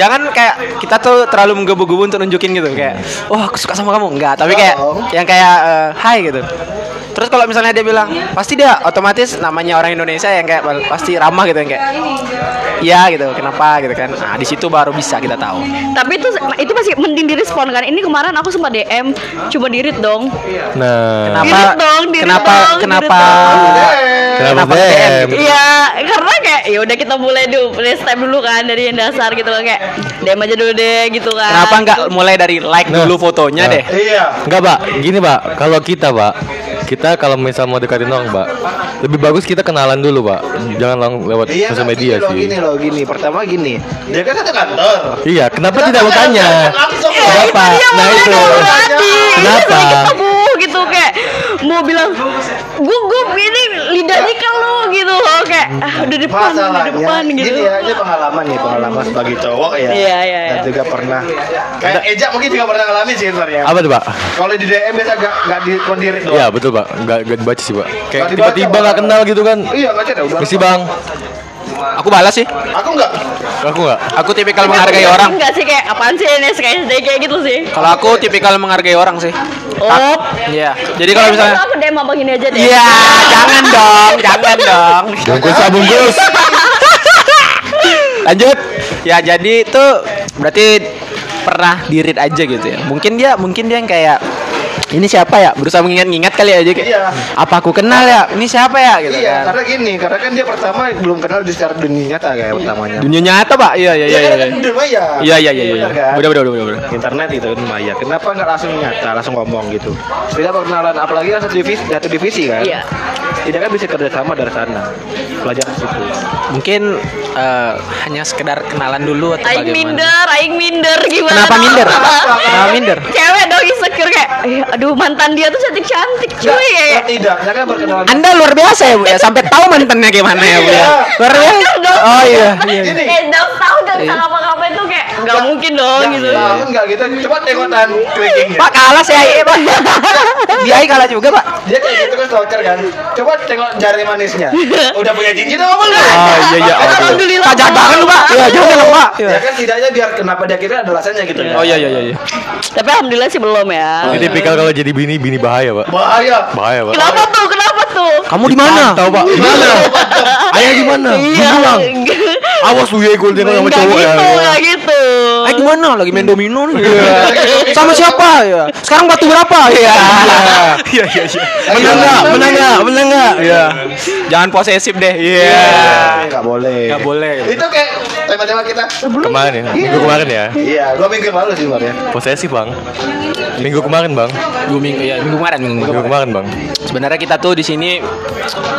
jangan kayak kita tuh terlalu menggebu-gebu untuk nunjukin gitu kayak, wah oh, aku suka sama kamu, enggak. Tapi kayak oh. yang kayak uh, hai gitu. Terus kalau misalnya dia bilang, pasti dia otomatis namanya orang Indonesia yang kayak pasti ramah gitu yang kayak, iya gitu, kenapa gitu kan. Nah, di situ baru bisa kita tahu. Tapi itu itu masih mending direspon kan. Ini kemarin aku sempat D M, coba dirit dong. Nah, kenapa dirit dong, dirit kenapa dong, kenapa dirit kenapa, kenapa D M? Iya, karena kayak ya udah kita mulai dulu, mulai step dulu kan dari yang dasar gitu kan kayak D M aja dulu deh gitu kan. Kenapa enggak mulai dari like nah, dulu fotonya nah. deh? Iya. Enggak, Pak. Gini, Pak. Kalau kita, Pak, kita kalau misal mau dekatin orang, Pak, lebih bagus kita kenalan dulu, Pak. Jangan lang- lewat iya, sosial media gini sih. Iya, gini loh, gini. Pertama gini. Dia kan satu kantor. Iya, kenapa kita tidak bertanya? Kenapa? Nah itu. Kenapa? Ketemu gitu kayak mau bilang gugup ini lidahnya kelu gitu loh kayak ah, udah depan, udah depan gitu. Gini ya, ini pengalaman nih, pengalaman sebagai cowok ya. Iya, iya, iya. Dan juga pernah kayak Eja mungkin juga pernah ngalamin sih sebenarnya. Apa tuh, Pak? Kalau di D M biasa enggak enggak dikondir doang. Iya, betul, Pak. Enggak enggak dibaca sih, Pak. Kayak gak dibaca, tiba-tiba enggak kenal gitu kan. Iya, enggak ada. Mesti, Bang. Aku balas sih. Aku enggak. Aku enggak. Aku tipikal enggak, menghargai enggak, orang. Enggak sih kayak apaan sih ini kayak gitu sih. Kalau aku tipikal menghargai orang sih. Oh. Iya. Jadi kalau misalnya aku D M abang ini aja deh. Iya, jangan dong, jangan dong. Bungkus bungkus. Lanjut. Ya jadi itu berarti pernah di-read aja gitu ya. Mungkin dia mungkin dia yang kayak ini siapa ya? Berusaha mengingat-ingat kali aja kayak, iya. Apa aku kenal ya? Ini siapa ya? Gitu iya, kan. Karena gini, karena kan dia pertama belum kenal di secara dunia nyata kayak pertamanya. Dunia nyata, Pak? Iya, iya, iya. Iya, iya, iya. Iya, iya, iya, iya. Udah, udah, udah, udah. Internet itu kan maya. Kenapa enggak langsung nyata, langsung ngomong gitu? Setelah perkenalan, apalagi kan satu divisi, satu divisi kan? Iya. Tidak kan bisa kerja sama dari sana. Pelajaran situ. Mungkin uh, hanya sekedar kenalan dulu atau aing bagaimana? Aing minder, aing minder gimana? Kenapa minder? Kenapa minder? Cewek dong insecure kayak, eh, aduh mantan dia tuh cantik-cantik cuy. Tidak, tidak. Saya kan berkenalan. Anda luar biasa ya, Bu ya. Sampai tahu mantannya gimana ya, Bu ya. Luar biasa. Oh iya, iya. Eh, dong tahu dari apa-apa itu kayak enggak mungkin dong gitu. Enggak gitu. Coba tekotan kelingking. Pak kalah saya, eh, Pak. Dia kalah juga, Pak. Dia kayak gitu kan stalker kan. Coba tengok jari manisnya. Udah punya cincin apa enggak? Ah iya iya. Alhamdulillah. Pajak banget lu, Pak. Iya, jangan lupa, Pak. Ya kan tidaknya biar kenapa dia kira ada alasannya gitu. Oh iya iya iya. Tapi alhamdulillah sih belum ya. Jadi pikal kalau jadi bini, bini bahaya, Pak. Bahaya. Bahaya, Pak. Kenapa tuh? Kenapa tuh? Kamu di mana? Tahu, Pak. Di mana? Ayah di mana? Pulang. Awas lu ya gua tengok sama cowok ya. Enggak gitu. Ayah di mana? Lagi main domino. Iya. Sama siapa? Ya. Sekarang batu berapa? Iya. Iya iya iya. Menang enggak? Menang enggak? Menang enggak? Iya. Jangan posesif deh. Iya. Enggak boleh. Enggak boleh. Itu kayak tema-tema kita kemarin ya. Minggu kemarin ya. Iya, dua minggu lalu sih, Bang ya. Posesif, Bang. Minggu kemarin, Bang. Dua minggu ya, minggu kemarin, minggu kemarin. Minggu kemarin, Bang. Sebenarnya kita tuh di sini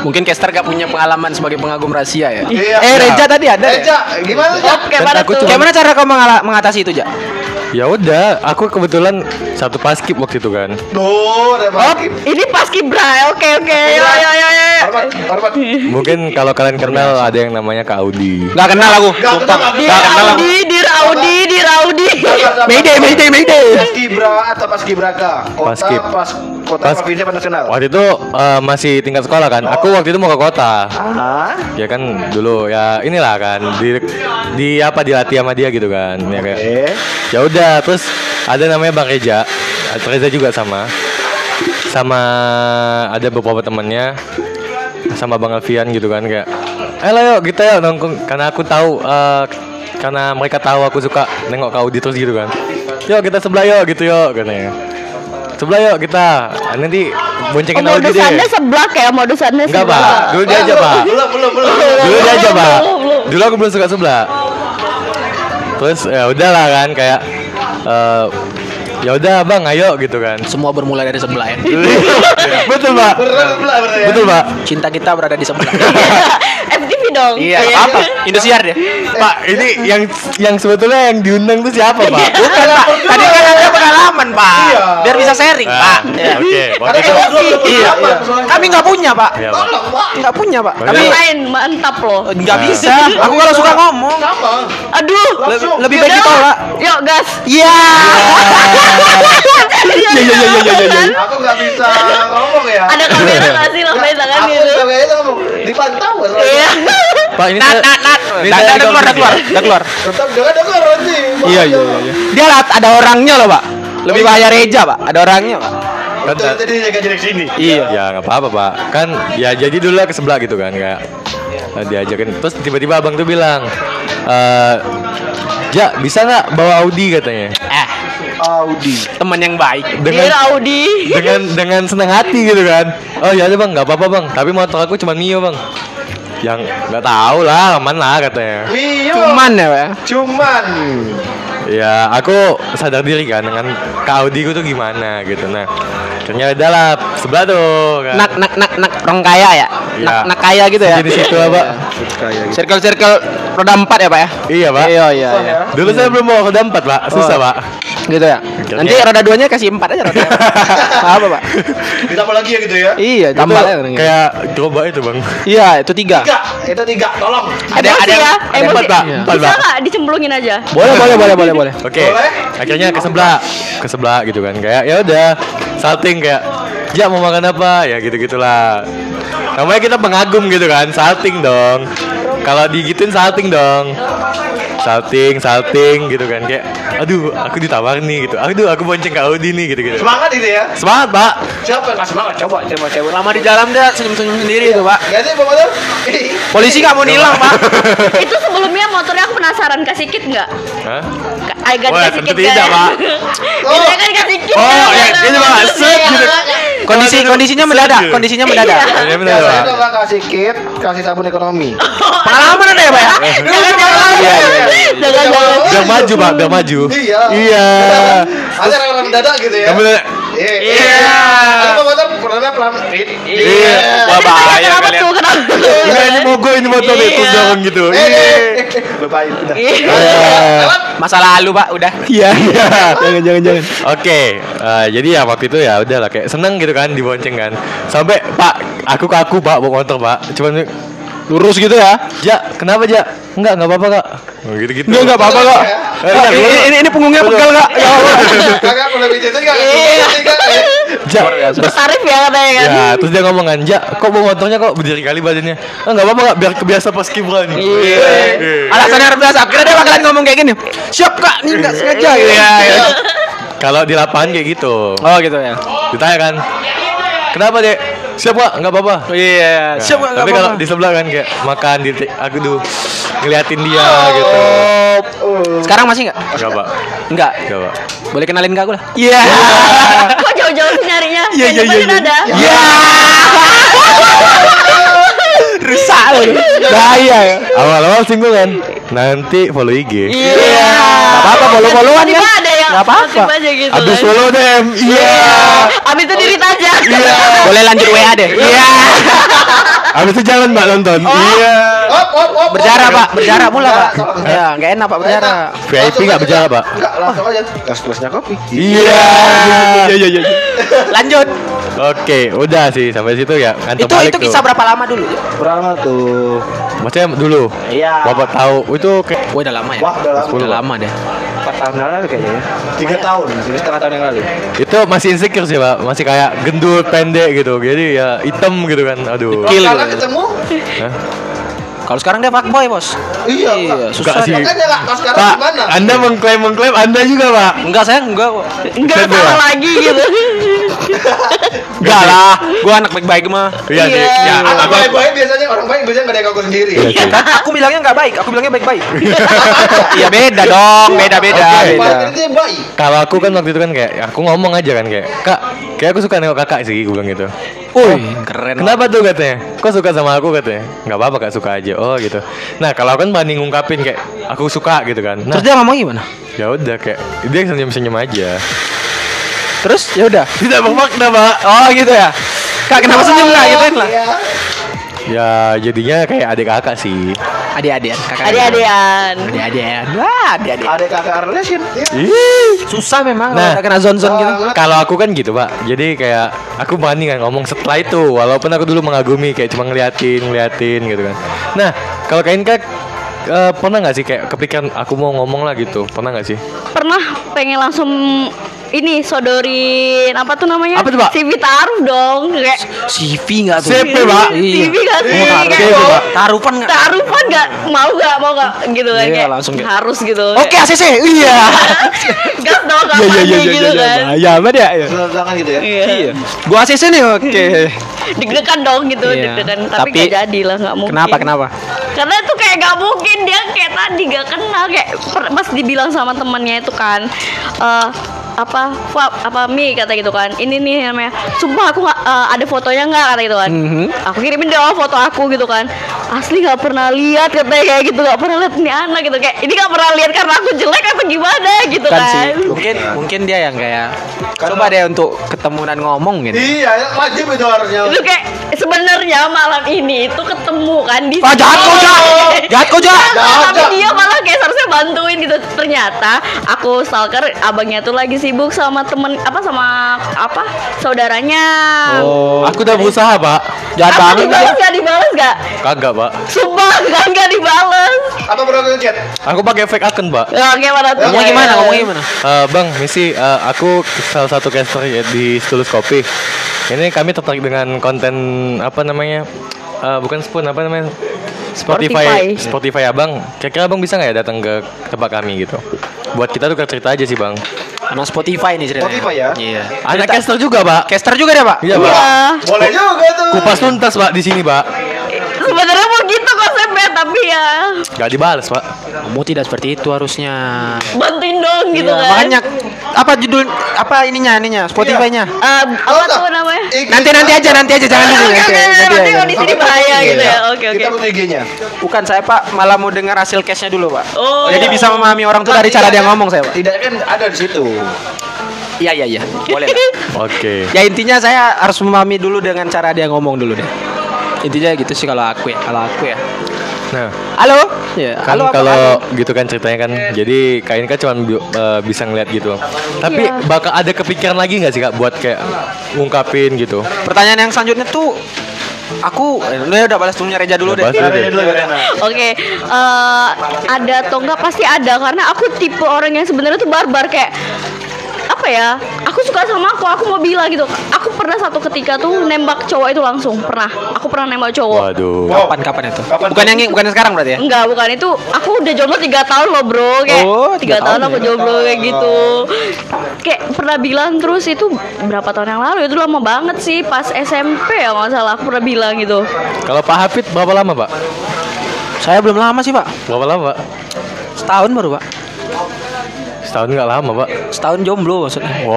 mungkin caster gak punya pengalaman sebagai pengagum rahasia ya. Iya. Eh, Reja tadi ada. Reja, ya? Gimana tuh? Gimana tuh? Gimana cara kau mengala- mengatasi itu, Ja? Ya udah, aku kebetulan satu paskib waktu itu kan. Duh, ada paskib. Oh, ini paskib bra. Oke, oke. Ya ya ya. Hormat, hormat. Mungkin kalau kalian kenal ada yang namanya Kak Audi. Enggak kenal aku. Enggak kenal aku. Di Dir Audi, Dir Audi. Mayday, mayday, mayday. Paskib bra atau paskib braka? Paskib. Pas kota provinsi nasional. Waktu itu uh, masih tingkat sekolah kan. Oh. Aku waktu itu mau ke kota. Ah. Ya kan dulu ya inilah kan di di apa dilatih sama dia gitu kan. Ya kayak. Ya udah. Ya, terus ada namanya Bang Reza, Reza juga sama, sama ada beberapa temannya, sama Bang Alfian gitu kan kayak, eh yuk kita ya nongkrong, karena aku tahu, uh, karena mereka tahu aku suka nengok Kak Audi terus gitu kan, yuk kita sebelah yuk gitu yuk katanya, sebelah yuk kita, nanti boncengin Audi deh. Modusannya sebelah kayak modusannya sebelah. Enggak Pak, dulu dia aja Pak, dulu dia aja Pak, dulu aku belum suka sebelah, terus ya udahlah kan kayak. Uh, ya udah Bang, ayo gitu kan. Semua bermula dari sebelah ya. Betul, Pak. Sebelah, ya. Betul, Pak. Cinta kita berada di sebelah. F T V dong. Iya, apa? Indosiar ya. Pak, ini yang yang sebetulnya yang diundang tuh siapa, Pak? Bukan, Pak. Tadi kan ada pengalaman. pengalaman, Pak. Iya. Biar bisa sharing, nah, Pak. Iya. Oke, iya. Kami nggak punya, Pak. Tolong, Pak. Nggak punya, Pak. Kami lain mantap loh. Nggak bisa. Aku kalau suka ngomong. Aduh, lebih baik ditolak. Yuk, gas. Iya. Iya, iya, iya, iya, iya. Aku nggak bisa ngomong ya. Ada kamera nggak sih lambai tangan gitu? Aku sampai itu ngomong. Dipantau. Iya. Pak, ini ada keluar, ada keluar, ada keluar. Tetap jangan ada keluar sih. Iya, iya, iya. Dia ada orangnya loh, Pak. Lebih bahaya Reza, Pak. Ada orangnya, Pak. Tadi dia gak jadi kesini. Iya. Ya nggak apa-apa, Pak. Kan ya jadi dulu lah ke sebelah gitu kan, kayak diajakin. Terus tiba-tiba abang tuh bilang, eh, ja, bisa nggak bawa Audi katanya? Eh, Audi. Teman yang baik. Dengan Audi. Dengan dengan senang hati gitu kan. Oh ya, Bang, nggak apa-apa, Bang. Tapi motor aku cuma Mio, Bang. Yang nggak tahu lah, aman lah katanya. Mio. Cuman ya, Pak. Cuman. Ya aku sadar diri kan dengan Kak Audi ku tuh gimana gitu. Nah ternyata adalah sebelah tuh kan. Nak nak nak nak orang kaya ya, ya. Nak nak kaya gitu ya. Jadi situ apa? Circle circle roda empat ya Pak ya? Iya Pak. Iya iya. Oh, iya. Dulu saya belum mau roda empat Pak, susah oh. Pak. Gitu ya. Nanti ya. Roda duanya kasih empat aja roda. Apa Pak? Ditambah lagi ya gitu ya? Iya. Tambah lagi. Kayak coba itu Bang. Iya itu tiga. Tiga. Itu tiga. Tolong. Ada ada empat Pak. Empat Pak. Bisa nggak dicemplungin aja? Boleh boleh boleh boleh. Boleh. Oke. Okay. Akhirnya ke sebelah. Ke sebelah gitu kan. Kayak ya udah salting kayak, "Ja, mau makan apa?" Ya gitu-gitulah. Namanya kita pengagum gitu kan. Salting dong. Kalau digituin salting dong. Salting, salting gitu kan kayak, "Aduh, aku ditawar nih" gitu. "Aduh, aku bonceng Kak Audi nih" gitu-gitu. Semangat itu ya. Semangat, Pak. Siapa enggak semangat? Coba cewek-cewek lama di jalan dia senyum-senyum sendiri itu, Pak. Ya sih, Bapak. Polisi enggak mau nilang, Pak. Itu sebelumnya motornya aku penasaran kasih kit enggak? Hah? Agak dikasih kit. Tidak, Pak. Dia kan kasih kit. Oh, ya, ini Pak. Kondisi kondisinya mendadak, kondisinya mendadak. Iya, mendadak. Itu enggak kasih kit, kasih sabun ekonomi. Pengalaman ada ya, Pak? Iya. Jangan jangan. Udah maju Pak, udah maju. Iya. Iya. Ada orang-orang dadak gitu ya. Iya. Iya. Kalau motor pernah pelan. Iya. Wah bahaya kalian. Ini mogok ini motor itu dorong gitu. Iya. Lupain udah. Masa lalu Pak, udah. Iya. Jangan jangan jangan. Oke. Jadi ya waktu itu ya udahlah kayak seneng gitu kan dibonceng kan. Sampai Pak, aku kaku Pak bawa motor Pak. Cuman lurus gitu ya. Ja, kenapa Ja? Enggak, enggak apa-apa Kak. Gitu-gitu. Enggak, enggak apa-apa Kak. Ini ini punggungnya pegal Kak. Ya Allah. Kakak boleh pijitin enggak? Ja, bertarif ya katanya kan. Ya, terus dia ngomong kan, "Ja, kok bawa motornya kok berdiri kali badannya?" "Ah, enggak apa-apa Kak, biar kebiasa pas kibra nih." Iya. Alasannya biasa. Kira dia bakalan ngomong kayak gini. "Siap Kak, ini enggak sengaja." Iya. Kalau di lapangan kayak gitu. Oh, gitu ya. Ditanya kan. "Kenapa Dek?" "Siap Kak, enggak apa-apa." Oh, iya, nah, siap Kak, enggak apa-apa. Tapi kalau di sebelah kan kayak makan di aku tuh ngeliatin dia gitu. Sekarang masih enggak? Enggak, Pak. Enggak. Enggak, Pak. Boleh kenalin ke aku lah. Iya. Kok jauh-jauh nyarinya? Iya, iya, iya. Iya. Rusak loh. Bahaya ya. Awal-awal singgung kan. Nanti follow I G. Iya. Enggak apa-apa follow-followan ya. Gak apa-apa gitu. Abis follow D M. Iya. Abis itu dirit aja. Iya. Boleh lanjut W A deh. Iya. Abis itu jalan Mbak nonton. Iya. Berjara Pak. Berjara mula Pak. Ya gak enak Pak berjara. V I P gak berjara Pak. Enggak langsung aja. Kelas-kelasnya kopi. Iya. Iya iya. Lanjut. Oke udah sih sampai situ ya. Itu itu kisah berapa lama dulu? Berapa lama tuh? Maksudnya dulu? Iya. Bapak tahu itu kayak udah lama ya? Udah lama deh. empat tahun lalu kayaknya ya. tiga tahun, setengah tahun yang lalu. Itu masih insecure sih Pak, masih kayak gendut pendek gitu. Jadi ya hitam gitu kan. Aduh. Kalau ketemu? Hah? Kalau sekarang dia fuckboy, Bos. Iya, iya susah sih. Makanya enggak kalau sekarang Pak, gimana? Anda mengklaim-mengklaim Anda juga, Pak. Enggak, saya enggak. Enggak salah lagi gitu. Enggak lah, gua anak baik-baik mah. Iya sih. Ya, anak baik-baik biasanya orang baik biasanya enggak ada yang ngaku sendiri. Iya. Aku bilangnya enggak baik, aku bilangnya baik-baik. Iya beda dong, beda-beda. Kalau aku kan waktu itu kan kayak aku ngomong aja kan kayak, "Kak, kayak aku suka nengok Kakak sih," gua bilang gitu. "Wih, keren. Kenapa tuh?" katanya. "Kok suka sama aku?" katanya. "Enggak apa-apa, Kak, suka aja." Oh gitu. Nah, kalau kan banding ngungkapin kayak aku suka gitu kan. Nah, terus dia ngomong gimana? Ya udah kayak dia senyum-senyum aja. Terus ya udah tidak bermakna Pak. Oh gitu ya. "Kak, kenapa senyum Kak?" gituin lah. Ya jadinya kayak adik kakak sih. Adik-adian, kakak. Adik-adian. Adik-adian. Wah, adik-adian. Adik kakak relation. Susah memang nah, kalau kena zon-zon gitu. Kalau aku kan gitu, Pak. Jadi kayak aku berani kan ngomong setelah itu, walaupun aku dulu mengagumi kayak cuma ngeliatin, ngeliatin gitu kan. Nah, kalau Kak Inka Uh, pernah nggak sih kayak kepikiran aku mau ngomong lah gitu, pernah nggak sih? Pernah, pengen langsung ini sodorin apa tuh namanya? Apa tuh, Pak? C V taruh dong, kayak C V nggak tuh? C V, Pak. C V nggak sih? Taruhan nggak? Taruhan nggak? Mau nggak? Mau nggak? Gitu kan? Iya, langsung kayak harus gitu. Oke, A C C, iya. Gas dong, kapan gitu kan? Ya, apa dia? Jangan gitu ya. Iya. Gua A C C nih, oke. Deg-degan dong gitu, deg-degan. Tapi nggak jadi lah, nggak mungkin. Kenapa? Kenapa? Karena tuh kayak nggak mungkin. Dia kayak tadi gak kenal, kayak pas dibilang sama temannya itu kan uh, apa Fab, apa Mi kata gitu kan, ini nih namanya, sumpah aku gak, uh, ada fotonya nggak kata gitu kan, mm-hmm. Aku kirimin deh oh, foto aku gitu kan, asli nggak pernah lihat katanya kayak gitu, nggak pernah lihat nih anak gitu, kayak ini nggak pernah lihat karena aku jelek apa gimana gitu kan, kan. mungkin ya. Mungkin dia yang kayak karena coba deh untuk ketemu dan ngomong gitu, iya wajib itu harusnya itu kayak sebenarnya malam ini itu ketemu kan di ah, jahat kau jahat jahat kau jahat tapi dia malah kayak seharusnya bantuin gitu, ternyata aku stalker abangnya tuh lagi sibuk sama temen apa sama apa saudaranya. Oh, aku udah berusaha, Pak. Jangan banget. Dibalas enggak dibalas enggak? Kagak, Pak. Sumpah, enggak enggak dibalas. Apa perlu aku chat? Aku pakai fake account, Pak. Ya, oke, Pak. Ngomong gimana? Ngomong gimana? Uh, bang, misi uh, aku salah satu caster ya, di Stulus Kopi. Ini kami tertarik dengan konten apa namanya? Uh, bukan Spoon, apa namanya? Spotify, Spotify abang. Kira-kira abang bisa nggak ya datang ke tempat kami gitu? Buat kita tukar cerita aja sih, Bang. Anak Spotify nih ceritanya. Spotify ya? Iya. Ada caster juga, Pak. Caster juga deh, Pak. Iya, Pak. Boleh juga tuh. Kupas tuntas, Pak, di sini, Pak. Sebenarnya mau gitu konsepnya, tapi ya gak dibales, Pak. Kamu tidak seperti itu harusnya. Bantuin dong gitu, iya, kan. Makanya apa judul apa ininya ininya Spotify-nya? Iya. Uh, apa tuh namanya? Nanti nanti aja, nanti aja jangan dulu. Nanti nanti kalau di sini bahaya gitu ya. Oke oke. Kita punya I G-nya. Bukan saya, Pak, malah mau dengar hasil case-nya dulu, Pak. Oh. Jadi iya, bisa memahami orang tuh dari cara dia ngomong saya, Pak. Tidak kan ada di situ. Iya iya iya. Boleh. Oke. Ya intinya saya harus memahami dulu dengan cara dia ngomong dulu deh. Intinya gitu sih kalau aku ya, kalau aku ya. Nah, halo. Ya, kan halo, kalau halo gitu kan ceritanya kan. Yeah. Jadi Kak Inka cuma uh, bisa ngeliat gitu. Tapi yeah, bakal ada kepikiran lagi nggak sih, Kak, buat kayak ngungkapin gitu? Pertanyaan yang selanjutnya tuh aku eh, udah balas punya Reza dulu udah deh. deh. Oke, okay. uh, ada atau nggak pasti ada, karena aku tipe orang yang sebenarnya tuh barbar kayak apa ya, aku suka sama aku aku mau bilang gitu. Aku pernah satu ketika tuh nembak cowok itu langsung, pernah aku pernah nembak cowok. Waduh, kapan kapan itu? Kapan bukan itu? Yang bukan yang sekarang berarti ya? Enggak, bukan itu. Aku udah jomblo tiga tahun loh, Bro, kayak oh, tiga tahun aku jomblo kayak gitu. Kayak pernah bilang, terus itu berapa tahun yang lalu, itu lama banget sih, pas S M P ya nggak salah aku pernah bilang gitu. Kalau Pak Hafid berapa lama, Pak? Saya belum lama sih, Pak. Berapa lama, Pak? Setahun baru, Pak. Setahun nggak lama, Pak. Setahun jomblo maksudnya. Wow.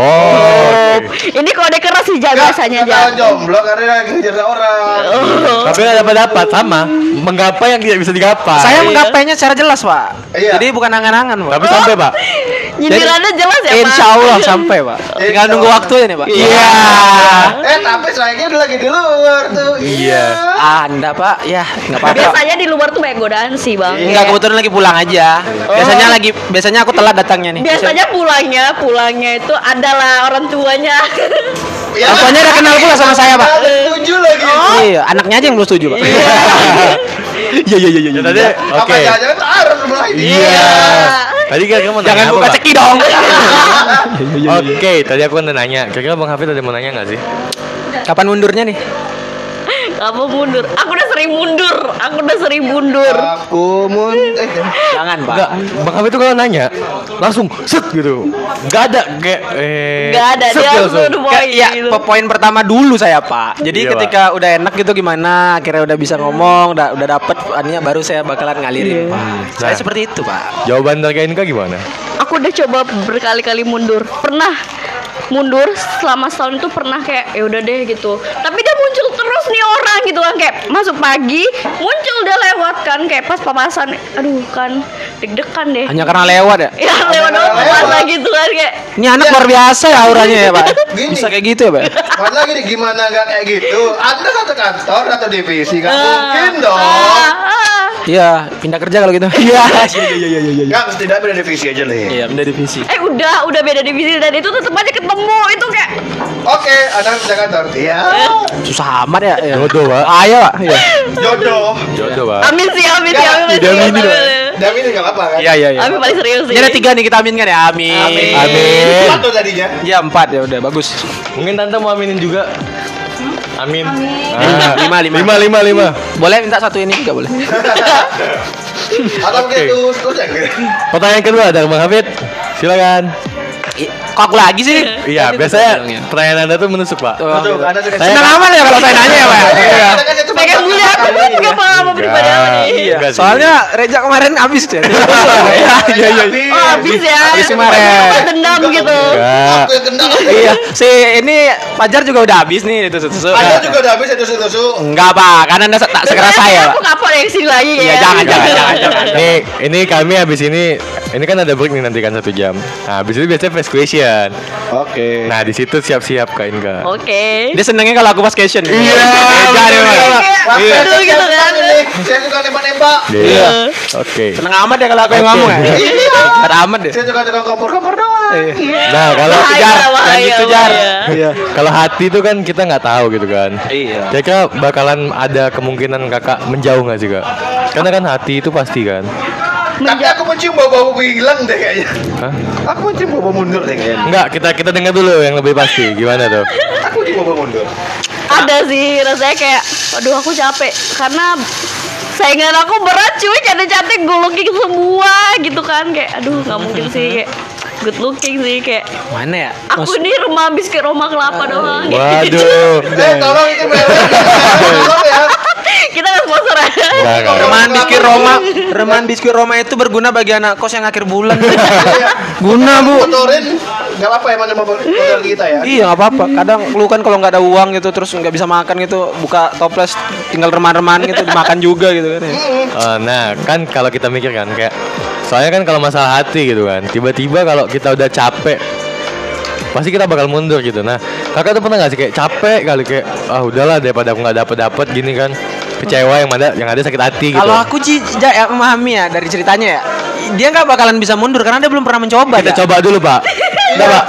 Okay. Ini kode keras sih biasanya. Setahun jomblo karena kejar orang. Oh. Tapi nggak dapat-dapat sama. Menggapai yang tidak bisa digapai. Saya menggapainya secara jelas, Pak. Iya. Jadi bukan angan-angan, Pak. Tapi sampai, Pak. Nyindirannya jelas ya, Pak. Insya Allah sampai, Pak. Tinggal nunggu waktunya nih, Pak. Iya. Eh tapi sayangnya udah lagi di luar tuh. Iya. Anda, Pak. Ya nggak apa-apa. Biasanya di luar tuh banyak godaan sih, Bang. Enggak, kebetulan lagi pulang aja. Biasanya lagi, biasanya aku telat datangnya nih. Biasanya pulangnya, pulangnya itu adalah orang tuanya. Ya, orang tuanya udah kenal pula sama saya, Pak. Setuju lagi. Oh. Iya, anaknya aja yang belum setuju, Pak. Iya, iya, iya, iya. Tadi apa jangan-jangan taruh sebelah ini. Iya. Tadi kira-kira mau nanya. Jangan buka ceki dong. Oke, tadi aku kan nanya. Kira-kira Bang Hafid ada mau nanya enggak sih? Kapan mundurnya nih? Kamu mundur, aku udah sering mundur, aku udah sering mundur. Aku mundur, eh, jangan, Pak. Nggak, Bang Abi tuh kalau nanya langsung set gitu, nggak ada kayak, eh, nggak ada dia langsung. Poin ya, gitu. Poin pertama dulu saya, Pak. Jadi iya, ketika Pak, udah enak gitu gimana, akhirnya udah bisa ngomong, udah udah dapet, anehnya baru saya bakalan ngalirin, iya, Pak. Nah, saya seperti itu, Pak. Jawaban dari Inka gimana? Aku udah coba berkali-kali mundur, pernah mundur selama setahun itu pernah kayak ya udah deh gitu, tapi dia muncul terus nih orang gitu kan, kayak masuk pagi muncul dia lewat kan, kayak pas papasan aduh kan deg-degan deh, hanya karena lewat ya, ya lewat doang papasan gitu kan, kayak ini anak ya, luar biasa ya auranya ya, Pak. Gini, bisa kayak gitu ya, Pak. Mana lagi nih, gimana nggak kayak gitu, Anda satu kantor atau divisi nggak uh, mungkin dong. uh, uh. Iya, pindah kerja kalau gitu. Iya. Iya iya iya. Enggak, setidaknya beda divisi aja lah ya. Iya, beda divisi. Eh udah, udah beda divisi dan itu tetap aja ketemu. Itu kayak oke, okay, ada kerja kantor. Iya. Susah amat ya. Jodoh, Pak. Ayo, Pak. Iya. Jodoh. Jodoh, Pak. Amin sih, amin sih. Amin sih enggak apa-apa kan? Iya iya iya. Amin paling serius sih. Jadi ada tiga nih kita aminkan ya. Amin. Amin. Amin. Empat tuh tadinya. Iya, empat ya udah bagus. Mungkin tante mau aminin juga. Amin. Amin. Lima, lima, lima, lima, lima. Boleh minta satu ini nggak boleh? Atau okay. Gitu, terusnya. Pertanyaan kedua dari Bang Hafid, silakan. I- Kok lagi sih? Iya, biasanya pertanyaan Anda tuh menusuk, Pak. Oh, menusuk. Anda suka. Senang amat ya kalau saya nanya ya, Pak. Iya. Pengen beli apa? Enggak apa-apa daripada ini. Soalnya Reza kemarin habis ya. Iya, iya, iya. Oh, habis ya. Habis kemarin. Dendam gitu. Aku yang dendam. Iya. Si ini Fajar juga udah habis nih itu susu. Fajar juga udah habis itu susu. Enggak, Pak. Karena Anda tak segera saya, Pak. Aku kapok dari sini lagi ya. Iya, jangan, jangan, jangan. Nih, ini kami habis ini ini kan ada break nih nanti kan satu jam. Nah, habis itu biasanya fast question. Oke. Okay. Nah, di situ siap-siap Kak Inka. Oke. Okay. Dia senengnya kalau aku pas question. Iya. Iya. Saya suka nembak-nembak. Iya. Oke. Seneng amat ya kalau aku yang ngomong. Iya. Seneng amat deh. Saya suka kompor-kompor doang. Nah, kalau kejar dan dikejar. Iya. Kalau hati itu kan kita enggak tahu gitu kan. Iya. Kira-kira bakalan ada kemungkinan Kakak menjauh enggak sih, Kak? Karena kan hati itu pasti kan. Menjauh. Tapi aku mencium bau-bau hilang deh kayaknya. Hah? Aku mencium bau mundur deh kayaknya. Enggak, kita kita dengar dulu yang lebih pasti. Gimana tuh? Aku juga bau mundur. Ada sih rasanya kayak, aduh aku capek karena saingan aku berat cuy, cantik-cantik good looking semua gitu kan kayak, aduh nggak mungkin sih kayak good looking sih kayak. Mana ya? Aku Mas... nih rumah habis ke rumah kelapa uh, doang. Waduh. Eh tolong itu benar. Kita nggak sponsor aja. Reman biskit Roma, reman biskit Roma itu berguna bagi anak kos yang akhir bulan. Guna bu. Motorin, nggak apa ya macam modal kita ya. Iya nggak apa-apa. Kadang lu kan kalau nggak ada uang gitu, terus nggak bisa makan gitu, buka toples, tinggal reman-reman gitu, dimakan juga gitu kan. Ya. Oh, nah kan kalau kita mikir kan kayak, soalnya kan kalau masalah hati gitu kan, tiba-tiba kalau kita udah capek, pasti kita bakal mundur gitu. Nah, kakak tuh pernah nggak sih kayak capek kali kayak, ah udahlah daripada aku nggak dapet-dapet gini kan. Kecewa yang ada yang ada sakit hati gitu. Kalau aku sih ya, memahami ya dari ceritanya ya. Dia enggak bakalan bisa mundur karena dia belum pernah mencoba. Kita ya? Coba dulu, Pak. Udah, Pak.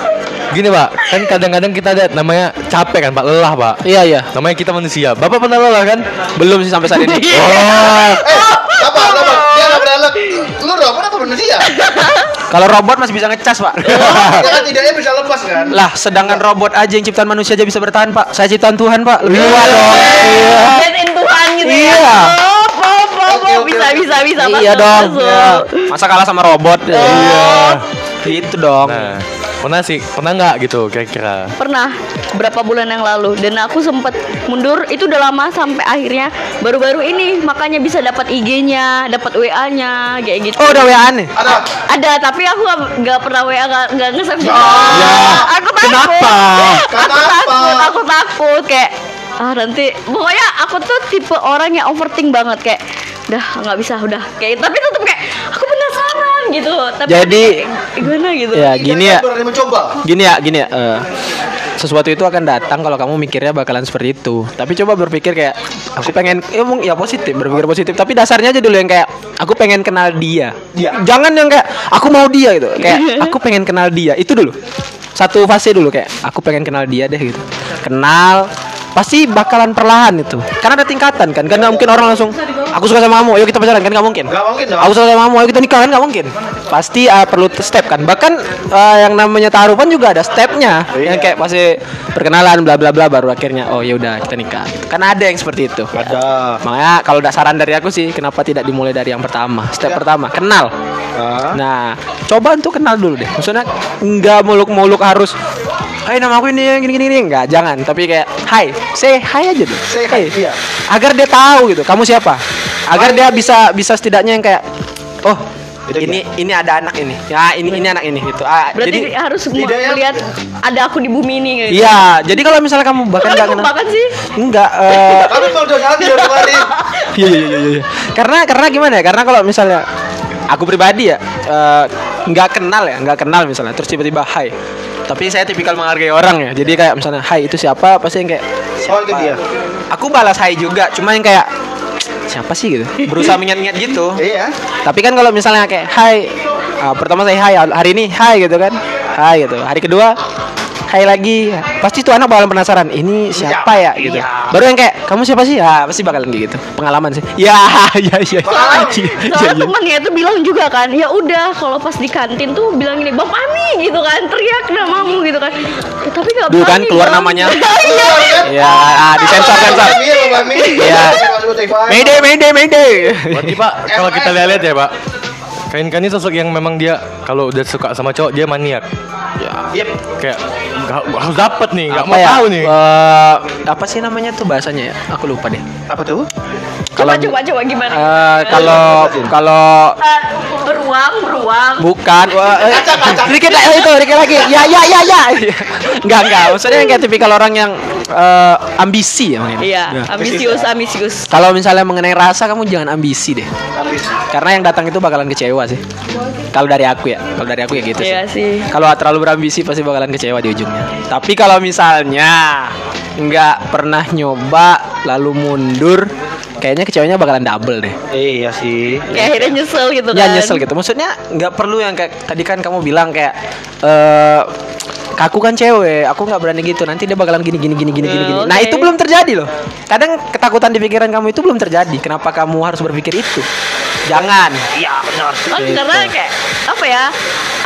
Gini, Pak. Kan kadang-kadang kita ada namanya capek kan, Pak, lelah, Pak. Iya, iya. Namanya kita manusia. Bapak pernah lelah kan? Belum sih sampai saat ini. Oh. Eh, apa, apa? Dia enggak pernah lelah. Lu robot apa manusia? Kalau robot masih bisa ngecas, Pak. Kalau tidaknya bisa lepas kan? Lah, sedangkan robot aja yang ciptaan manusia aja bisa bertahan, Pak. Saya ciptaan Tuhan, Pak. Lebih kuat dong. Iya. Gitu iya. Ya. Oh, po, po, po. Bisa, bisa, bisa. Iya masuk, dong. Masuk. Ya. Masa kalah sama robot? Oh. Iya. Gitu dong. Nah, pernah sih, pernah nggak gitu kira-kira? Pernah. Berapa bulan yang lalu. Dan aku sempat mundur. Itu udah lama sampai akhirnya baru-baru ini. Makanya bisa dapat I G-nya, dapat W A-nya, kayak gitu. Oh, udah W A-an nih? Ada. Ada, tapi aku nggak pernah W A, nggak nge-save. Oh. Ya. Aku takut. Kenapa? Aku takut, aku takut kayak. Ah nanti pokoknya aku tuh tipe orang yang overthink banget kayak udah nggak bisa udah kayak tapi tetap kayak aku penasaran gitu tapi jadi gimana gitu ya gini ya gini ya gini ya uh, sesuatu itu akan datang kalau kamu mikirnya bakalan seperti itu tapi coba berpikir kayak aku pengen ya, ya positif berpikir positif tapi dasarnya aja dulu yang kayak aku pengen kenal dia ya. Jangan yang kayak aku mau dia gitu kayak aku pengen kenal dia itu dulu satu fase dulu kayak aku pengen kenal dia deh gitu kenal pasti bakalan perlahan itu karena ada tingkatan kan kan nggak mungkin orang langsung aku suka sama kamu ayo kita pacaran kan nggak mungkin nggak mungkin aku suka sama kamu ayo kita nikah kan nggak mungkin pasti uh, perlu step kan bahkan uh, yang namanya taruhan juga ada stepnya oh, iya. Yang kayak pasti perkenalan bla bla bla baru akhirnya oh ya udah kita nikah kan ada yang seperti itu ada ya. Makanya kalau udah saran dari aku sih kenapa tidak dimulai dari yang pertama step ya. Pertama kenal ah. Nah coba untuk kenal dulu deh maksudnya nggak muluk-muluk harus hai hey, nama aku ini gini gini enggak jangan tapi kayak hai say hai aja deh say hi iya. Agar dia tahu gitu kamu siapa agar hai. Dia bisa bisa setidaknya yang kayak oh itu ini enggak? Ini ada anak ini ya ini ini anak ini gitu ah, berarti jadi harus melihat ada aku di bumi ini gitu. Iya jadi kalau misalnya kamu bahkan enggak kenal bahkan sih enggak kamu kalau udah jalan udah kemarin iya iya iya karena karena gimana ya karena kalau misalnya aku pribadi ya uh, nggak kenal ya nggak kenal misalnya terus tiba-tiba hai tapi saya tipikal menghargai orang ya jadi kayak misalnya hai itu siapa pasti yang kayak siapa? Oh itu dia aku balas hai juga cuma yang kayak siapa sih gitu. Berusaha menyingat-nyingat gitu. Iya. Tapi kan kalau misalnya kayak hai, uh, pertama saya hai hari ini, hai gitu kan. Hai gitu. Hari kedua hai lagi, pasti tuh anak bakalan penasaran ini siapa ya, ya gitu. Ya. Baru yang kayak kamu siapa sih? Ah, pasti bakalan gitu. Pengalaman sih. Ya, ya, ya. Soalnya ya, ya. Temennya itu bilang juga kan, ya udah kalau pas di kantin tuh bilang ini Bang Ami gitu kan, teriak namamu gitu kan. Ya, tapi nggak apa-apa. Bukan keluar Bang namanya. Iya. Ya, disensor-sensor. Iya. Mayday, mayday, mayday. Berarti Pak, kalau kita lihat ya Pak, Inka ini sosok yang memang dia kalau udah suka sama cowok dia maniak. Ya. Yep. Kayak harus dapet nih, nggak mau ya? Tahu nih. Uh, apa sih namanya tuh bahasanya ya? Aku lupa deh. Apa tuh? Coba coba coba gimana? Uh, kalau kalau uh, beruang beruang. Bukan. Dikit lagi itu, dikit lagi. Ya ya ya ya. Enggak enggak. Maksudnya kayak tipikal orang yang uh, ambisi ya mungkin. Iya. Ambisius ambisius. Kalau misalnya mengenai rasa kamu jangan ambisi deh. Ambisi. Karena yang datang itu bakalan kecewa sih. Kalau dari aku ya, kalau dari aku ya gitu sih. Iya sih. Kalau terlalu berambisi pasti bakalan kecewa di ujungnya. Tapi kalau misalnya nggak pernah nyoba lalu mundur, kayaknya kecewanya bakalan double deh. Iya sih. Ya, akhirnya nyesel gitu kan. Ya nyesel gitu. Maksudnya nggak perlu yang kayak tadi kan kamu bilang kayak eh aku kan cewek, aku nggak berani gitu. Nanti dia bakalan gini gini gini gini gini. Hmm, okay. Nah itu belum terjadi loh. Kadang ketakutan di pikiran kamu itu belum terjadi. Kenapa kamu harus berpikir itu? Jangan. Iya benar. Oh, gitu. Karena kayak apa ya?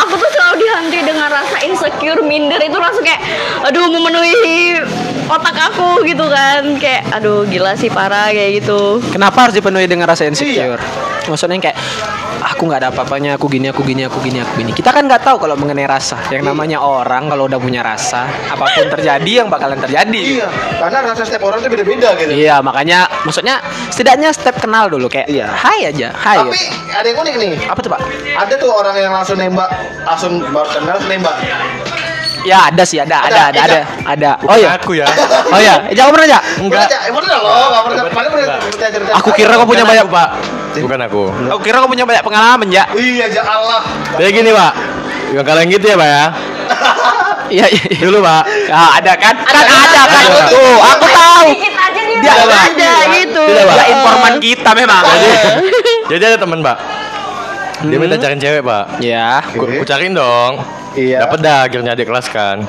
Aku tuh selalu dihantui dengan rasa insecure, minder itu langsung kayak, aduh memenuhi otak aku gitu kan, kayak, aduh gila sih parah kayak gitu. Kenapa harus dipenuhi dengan rasa insecure? Iya. Maksudnya kayak, aku nggak ada apa-apanya, aku gini, aku gini, aku gini, aku gini. Kita kan nggak tahu kalau mengenai rasa. Yang namanya orang kalau udah punya rasa, apapun terjadi yang bakalan terjadi. Iya. Karena rasa setiap orang tuh beda-beda gitu. Iya, makanya, maksudnya setidaknya step kenal dulu kayak, iya. Hai aja, hai. Tapi ya. Ada yang unik nih. Apa tuh Pak? Ada tuh orang yang langsung nembak, langsung baru kenal nembak. Ya ada sih, ada, ada, ada, ada, ada. Oh ya, aku ya. Oh ya, jangan pernah ya. Enggak. Pernah loh, nggak pernah. Mana pernah? Aku kira kau punya banyak Pak. Bukan aku. Aku kira kau punya banyak pengalaman ya. Iya, ya Allah. Kayak gini Pak. Yang kalian gitu ya Pak ya. Iya, dulu Pak. Ah ada kan? Kan ada kan? Tuh, aku tahu. Dia ada gitu. Dia informan kita memang. Jadi ada teman Pak. Dia minta cariin cewek Pak. Iya. Ku cariin dong. Iya. Dapat dah akhirnya adik kelas kan.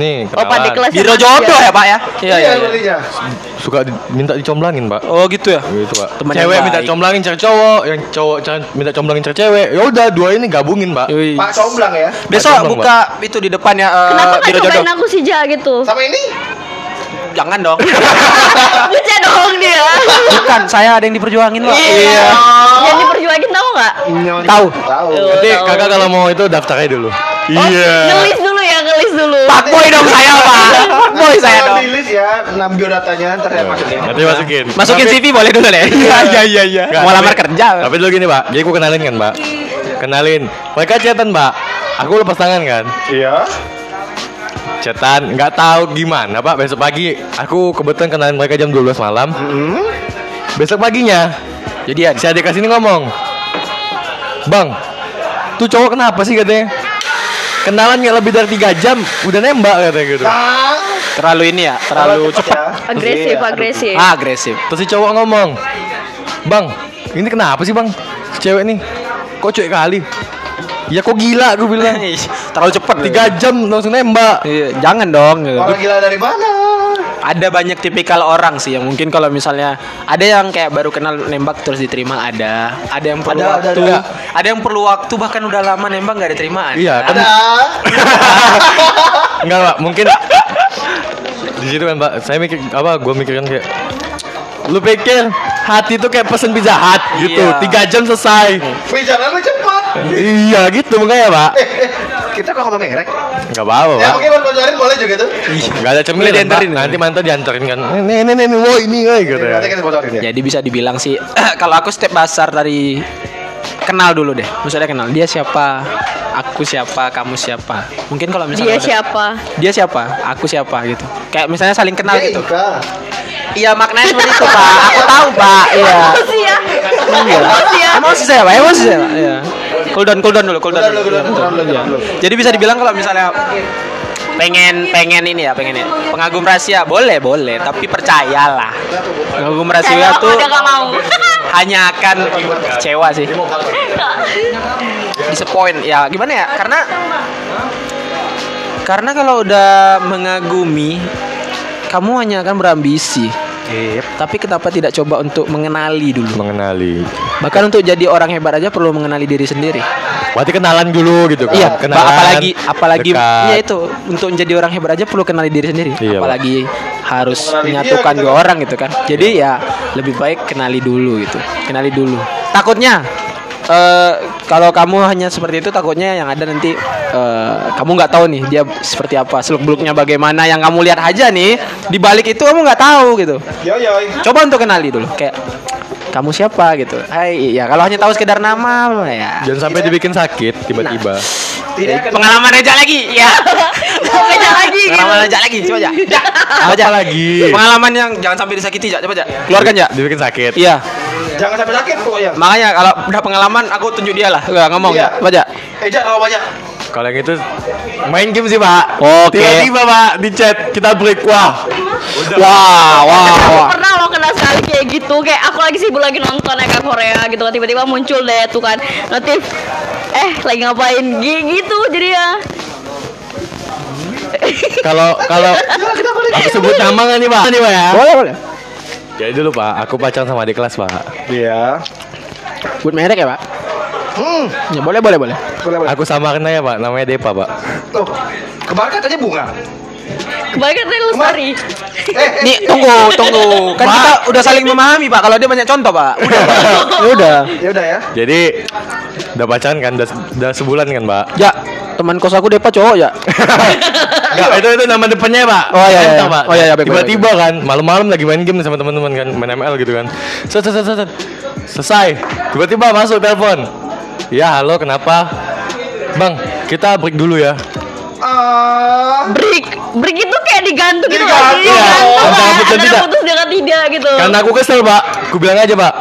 Nih, oh, Pak, adik kelas. Biro jodoh ya, Pak ya? Iya, iya. iya. Suka di, minta dicomblangin, Pak. Oh, gitu ya? Gitu, Pak. Teman cewek minta comblangin cari cowok, yang cowok cari, minta comblangin cari cewek. Ya udah, dua ini gabungin, Pak. Yui. Pak comblang ya. Besok comblang, buka Pak. Itu di depan ya uh, kenapa biro jodoh. Kenapa aku sih ja gitu? Sama ini? Jangan dong. Bucah dong dia. Bukan, saya ada yang diperjuangin loh. Iya. Yang diperjuangin tahu enggak? Tahu. Tahu. Jadi Kakak kalau mau itu daftarnya dulu. Iya. Ngelis dulu ya, ngelis dulu. Pak boy dong saya, Pak. Pak boy saya dong. Ngelis ya, enam biodatanya ntar saya masukin. Nanti masukin. Masukin C V boleh dulu deh. Iya, iya, iya. Mau lamar kerja. Tapi dulu gini, Pak. Jadi aku kenalin kan, Pak. Kenalin. Mereka chatan, Pak. Aku lepas tangan kan? Iya. Cetan, nggak tahu gimana Pak. Besok pagi aku kebetulan kenalan mereka jam dua belas malam. Mm-hmm. Besok paginya, jadi si adik kesini ngomong, Bang, tuh cowok kenapa sih katanya? Kenalan nggak lebih dari tiga jam, udah nembak katanya gitu. Ah. Terlalu ini ya, terlalu, terlalu cepat. Ya. Agresif, Terus, agresif. Ah, agresif. Terus si cowok ngomong, Bang, ini kenapa sih Bang? Si cewek nih, kok cuek kali? Ya kok gila gue bilang. Terlalu cepat tiga jam langsung nembak. Iya, jangan dong. Orang gila dari mana? Ada banyak tipikal orang sih yang mungkin kalau misalnya ada yang kayak baru kenal nembak terus diterima, ada. Ada yang perlu ada, waktu. Ada, ada. ada yang perlu waktu bahkan udah lama nembak enggak diterima. Iya, kan. Enggak, Pak. Mungkin di situ kan, Pak. Saya mikir apa gue mikirin kayak lu pikir hati itu kayak pesen pizza hut gitu. Iya. tiga jam selesai. Bicaranya cepat. Iya gitu makanya Pak. Eh, eh, kita kok ngomong merek? Enggak apa-apa. Ya mungkin bocorin boleh juga tuh. Enggak ada cemil dianterin. Nanti mantan dianterin kan. Nih nih nih oh ini oi gitu. Nanti kita bocorin ya. Jadi bisa dibilang sih kalau aku step besar dari kenal dulu deh. Misalnya kenal dia siapa, aku siapa, kamu siapa. Mungkin kalau misalnya dia udah, siapa? Dia siapa? Aku siapa gitu. Kayak misalnya saling kenal dia gitu. Inka. Iya maknanya seperti itu Pak. Aku tahu Pak. Iya. Emosi ya. Emosi ya. Emosi saya Pak. Emosi saya Pak. Iya. Cool down, cool down dulu, cool down dulu. Jadi bisa dibilang kalau misalnya pengen pengen ini ya, pengen ini. Pengagum rahasia boleh boleh, tapi percayalah. Pengagum rahasia tuh hanya akan kecewa sih. Disappoint ya, gimana ya? Karena karena kalau udah mengagumi, kamu hanya akan berambisi. Yep. Tapi kenapa tidak coba untuk mengenali dulu? Mengenali. Bahkan untuk jadi orang hebat aja perlu mengenali diri sendiri. Berarti kenalan dulu gitu kan? Iya. Kenalan, apalagi apalagi ya itu untuk menjadi orang hebat aja perlu kenali diri sendiri. Iya, apalagi harus menyatukan dua orang gitu kan? Jadi ya lebih baik kenali dulu gitu. Kenali dulu. Takutnya uh, kalau kamu hanya seperti itu, takutnya yang ada nanti uh, kamu nggak tahu nih dia seperti apa, seluk-beluknya bagaimana. Yang kamu lihat aja nih, di balik itu kamu nggak tahu gitu. Coba untuk kenali dulu, kayak kamu siapa gitu. Hai, ya kalau hanya tahu sekedar nama ya. Jangan sampai dibikin sakit tiba-tiba. Nah, tidak, pengalaman aja lagi, ya. Aja lagi. Pengalaman aja lagi, coba aja. Aja lagi. Pengalaman yang jangan sampai disakiti, coba aja. Keluarkan ya. Dibikin sakit. Iya. Jangan sampai sakit pokoknya. Makanya kalau udah pengalaman aku tunjuk dia lah. Enggak ngomong ya. Baca. Eja kalau banyak. Kalau yang itu main game sih, Pak. Oke. Tiba-tiba, Pak, di chat kita break. Wah. Udah. Wah, wah, wah. Pernah lo kena sekali kayak gitu. Kayak aku lagi sibuk lagi nonton Eka Korea gitu kan, tiba-tiba muncul deh tuh kan notif. Eh, lagi ngapain gitu jadi ya. Kalau kalau aku sebut nama enggak nih, Pak? Nih, Pak ya. Boleh, boleh. Jadi dulu, Pak, aku pacaran sama adik kelas, Pak. Iya. Buat merek ya, Pak? Hmm. Ya, boleh, boleh, boleh. Boleh, boleh. Aku samakan aja, Pak. Namanya Depa, Pak. Tuh. Kemarin katanya bunga. Kemarin katanya Lestari. Eh, nih, tunggu, tunggu. Kan Ma, kita udah saling memahami, Pak. Kalau dia banyak contoh, Pak. Udah, Pak. Udah. Ya udah ya. Jadi udah pacaran kan, udah, udah sebulan kan, Pak? Ya. Teman kos aku Depa cowok ya. Enggak, itu itu nama depannya, Pak. Oh iya, iya. Entah, Pak. Oh iya, iya. Tiba-tiba kan malam-malam lagi main game sama teman-teman kan, main M L gitu kan. Set set set. Selesai. Tiba-tiba masuk telepon. Ya, halo, kenapa? Bang, kita break dulu ya. Uh, break break itu kayak digantung gitu kan. Iya. Antara putus dengan tidak gitu. Karena aku kesel, Pak. Aku bilang aja, Pak.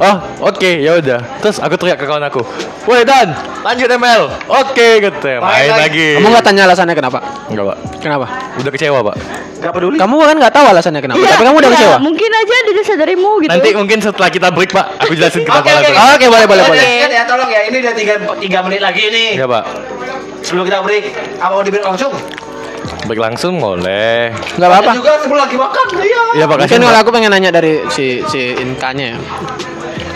Oh, oke, okay, ya udah. Terus aku teriak ke kawan aku. Woi, Dan, lanjut M L. Oke, okay, gitu. Main, Main lagi. Kamu enggak tanya alasannya kenapa? Enggak, Pak. Kenapa? Udah kecewa, Pak. Enggak peduli. Kamu kan enggak tahu alasannya kenapa, ya, tapi kamu udah ya, kecewa. Mungkin aja dari sadarimu gitu. Nanti mungkin setelah kita break, Pak, aku jelasin ke Bapak. Oke, okay, okay. okay, boleh, boleh, boleh. Kan ya, tolong ya. Ini udah tiga menit lagi nih. Iya, Pak. Sebelum kita break, apa mau di-break langsung? Break langsung boleh. Enggak apa-apa. Juga sebelum lagi makan dia. Iya, Pak. Mungkin kalau aku pengen nanya dari si si Inka-nya ya.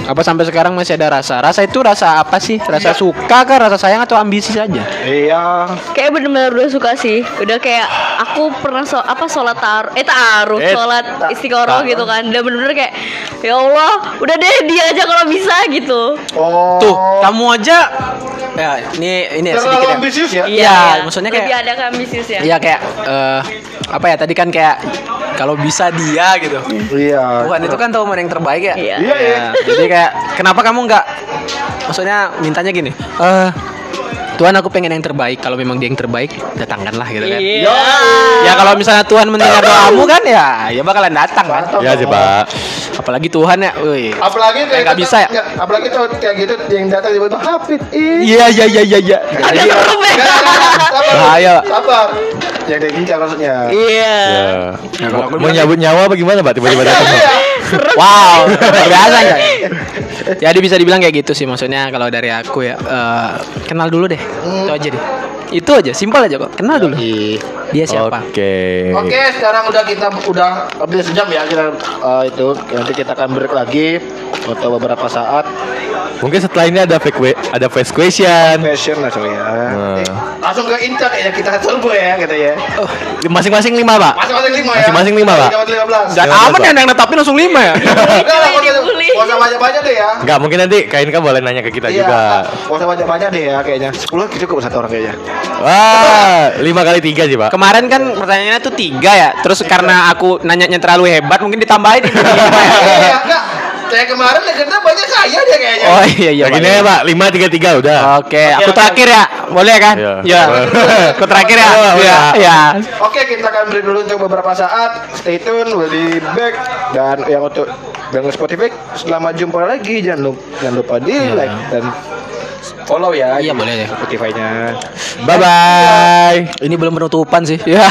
Apa sampai sekarang masih ada rasa? Rasa itu rasa apa sih? Rasa ya. Suka kah? Rasa sayang atau ambisi saja? Iya. Kayak benar-benar udah suka sih. Udah kayak aku pernah so, apa sholat tar eh taruh eh, sholat ta- istiqoroh ta- gitu kan. Udah benar-benar kayak ya Allah, udah deh dia aja kalau bisa gitu. Oh. Tuh, kamu aja ya ini ini ya, sedikit ya. Ambisius ya? Iya, ya, ya. Maksudnya kayak lebih ada ke ambisius ya. Iya kayak uh, apa ya tadi kan kayak kalau bisa dia gitu. Iya. Tuhan itu kan tahu mana yang terbaik ya. Iya. Ya, ya. Jadi kayak kenapa kamu nggak, maksudnya mintanya gini, uh, Tuhan aku pengen yang terbaik, kalau memang dia yang terbaik datangkanlah gitu kan. Iya. Ya kalau misalnya Tuhan mendengar doamu kan ya, ya bakalan datang kan. Iya sih, Pak. Apalagi Tuhan ya, woi. Apalagi kayak nggak bisa ya. Apalagi tuh kayak gitu yang datang tiba-tiba Hafid. Iya iya iya iya iya. Bahaya. Sabar. Ya kayak gini maksudnya. Iya. Mau nyabut nyawa apa gimana, Pak, tiba-tiba datang? Wow, biasa kan. Jadi bisa dibilang kayak gitu sih maksudnya kalau dari aku ya. Uh, kenal dulu deh. Hmm. Itu aja deh. Itu aja, simpel aja kok. Kenal dulu. Okay. Dia siapa? Oke. Okay. Oke, okay, sekarang udah kita udah hampir sejam ya kita uh, itu. Nanti kita akan break lagi atau beberapa saat. Mungkin setelah ini ada fake way, ada face question. Question lah coy ya. Nah. Eh, langsung ke Inca kayaknya kita turbo ya gitu ya. Oh, masing-masing lima, Pak. Masing-masing lima ya. Masing-masing lima, Pak. Dan aman ya yang netapin langsung lima ya. Enggak usah banyak-banyak deh ya. Enggak, mungkin nanti Kain kan boleh nanya ke kita iya, juga. Enggak usah banyak-banyak deh ya kayaknya. sepuluh cukup satu orang kayaknya. Wah, lima kali tiga sih, Pak. Kemarin kan pertanyaannya tuh tiga ya. Terus tiga. Karena aku nanyanya terlalu hebat mungkin ditambahin ini. Iya, enggak. Saya kemarin legenda banyak saya dia kayaknya. Oh iya iya. Begini ya, Pak, lima tiga tiga udah. Oke, okay. Aku terakhir ya. Boleh kan? Iya. Ya. Aku terakhir ya. Iya. Ya. Oke, kita akan break dulu untuk beberapa saat. Stay tune, we'll be back. Dan yang untuk yang Spotify, selamat jumpa lagi. Jangan lupa, jangan lupa di yeah. like dan follow ya. Iya boleh ya Spotify-nya. Bye bye. Ini belum penutupan sih. Ya.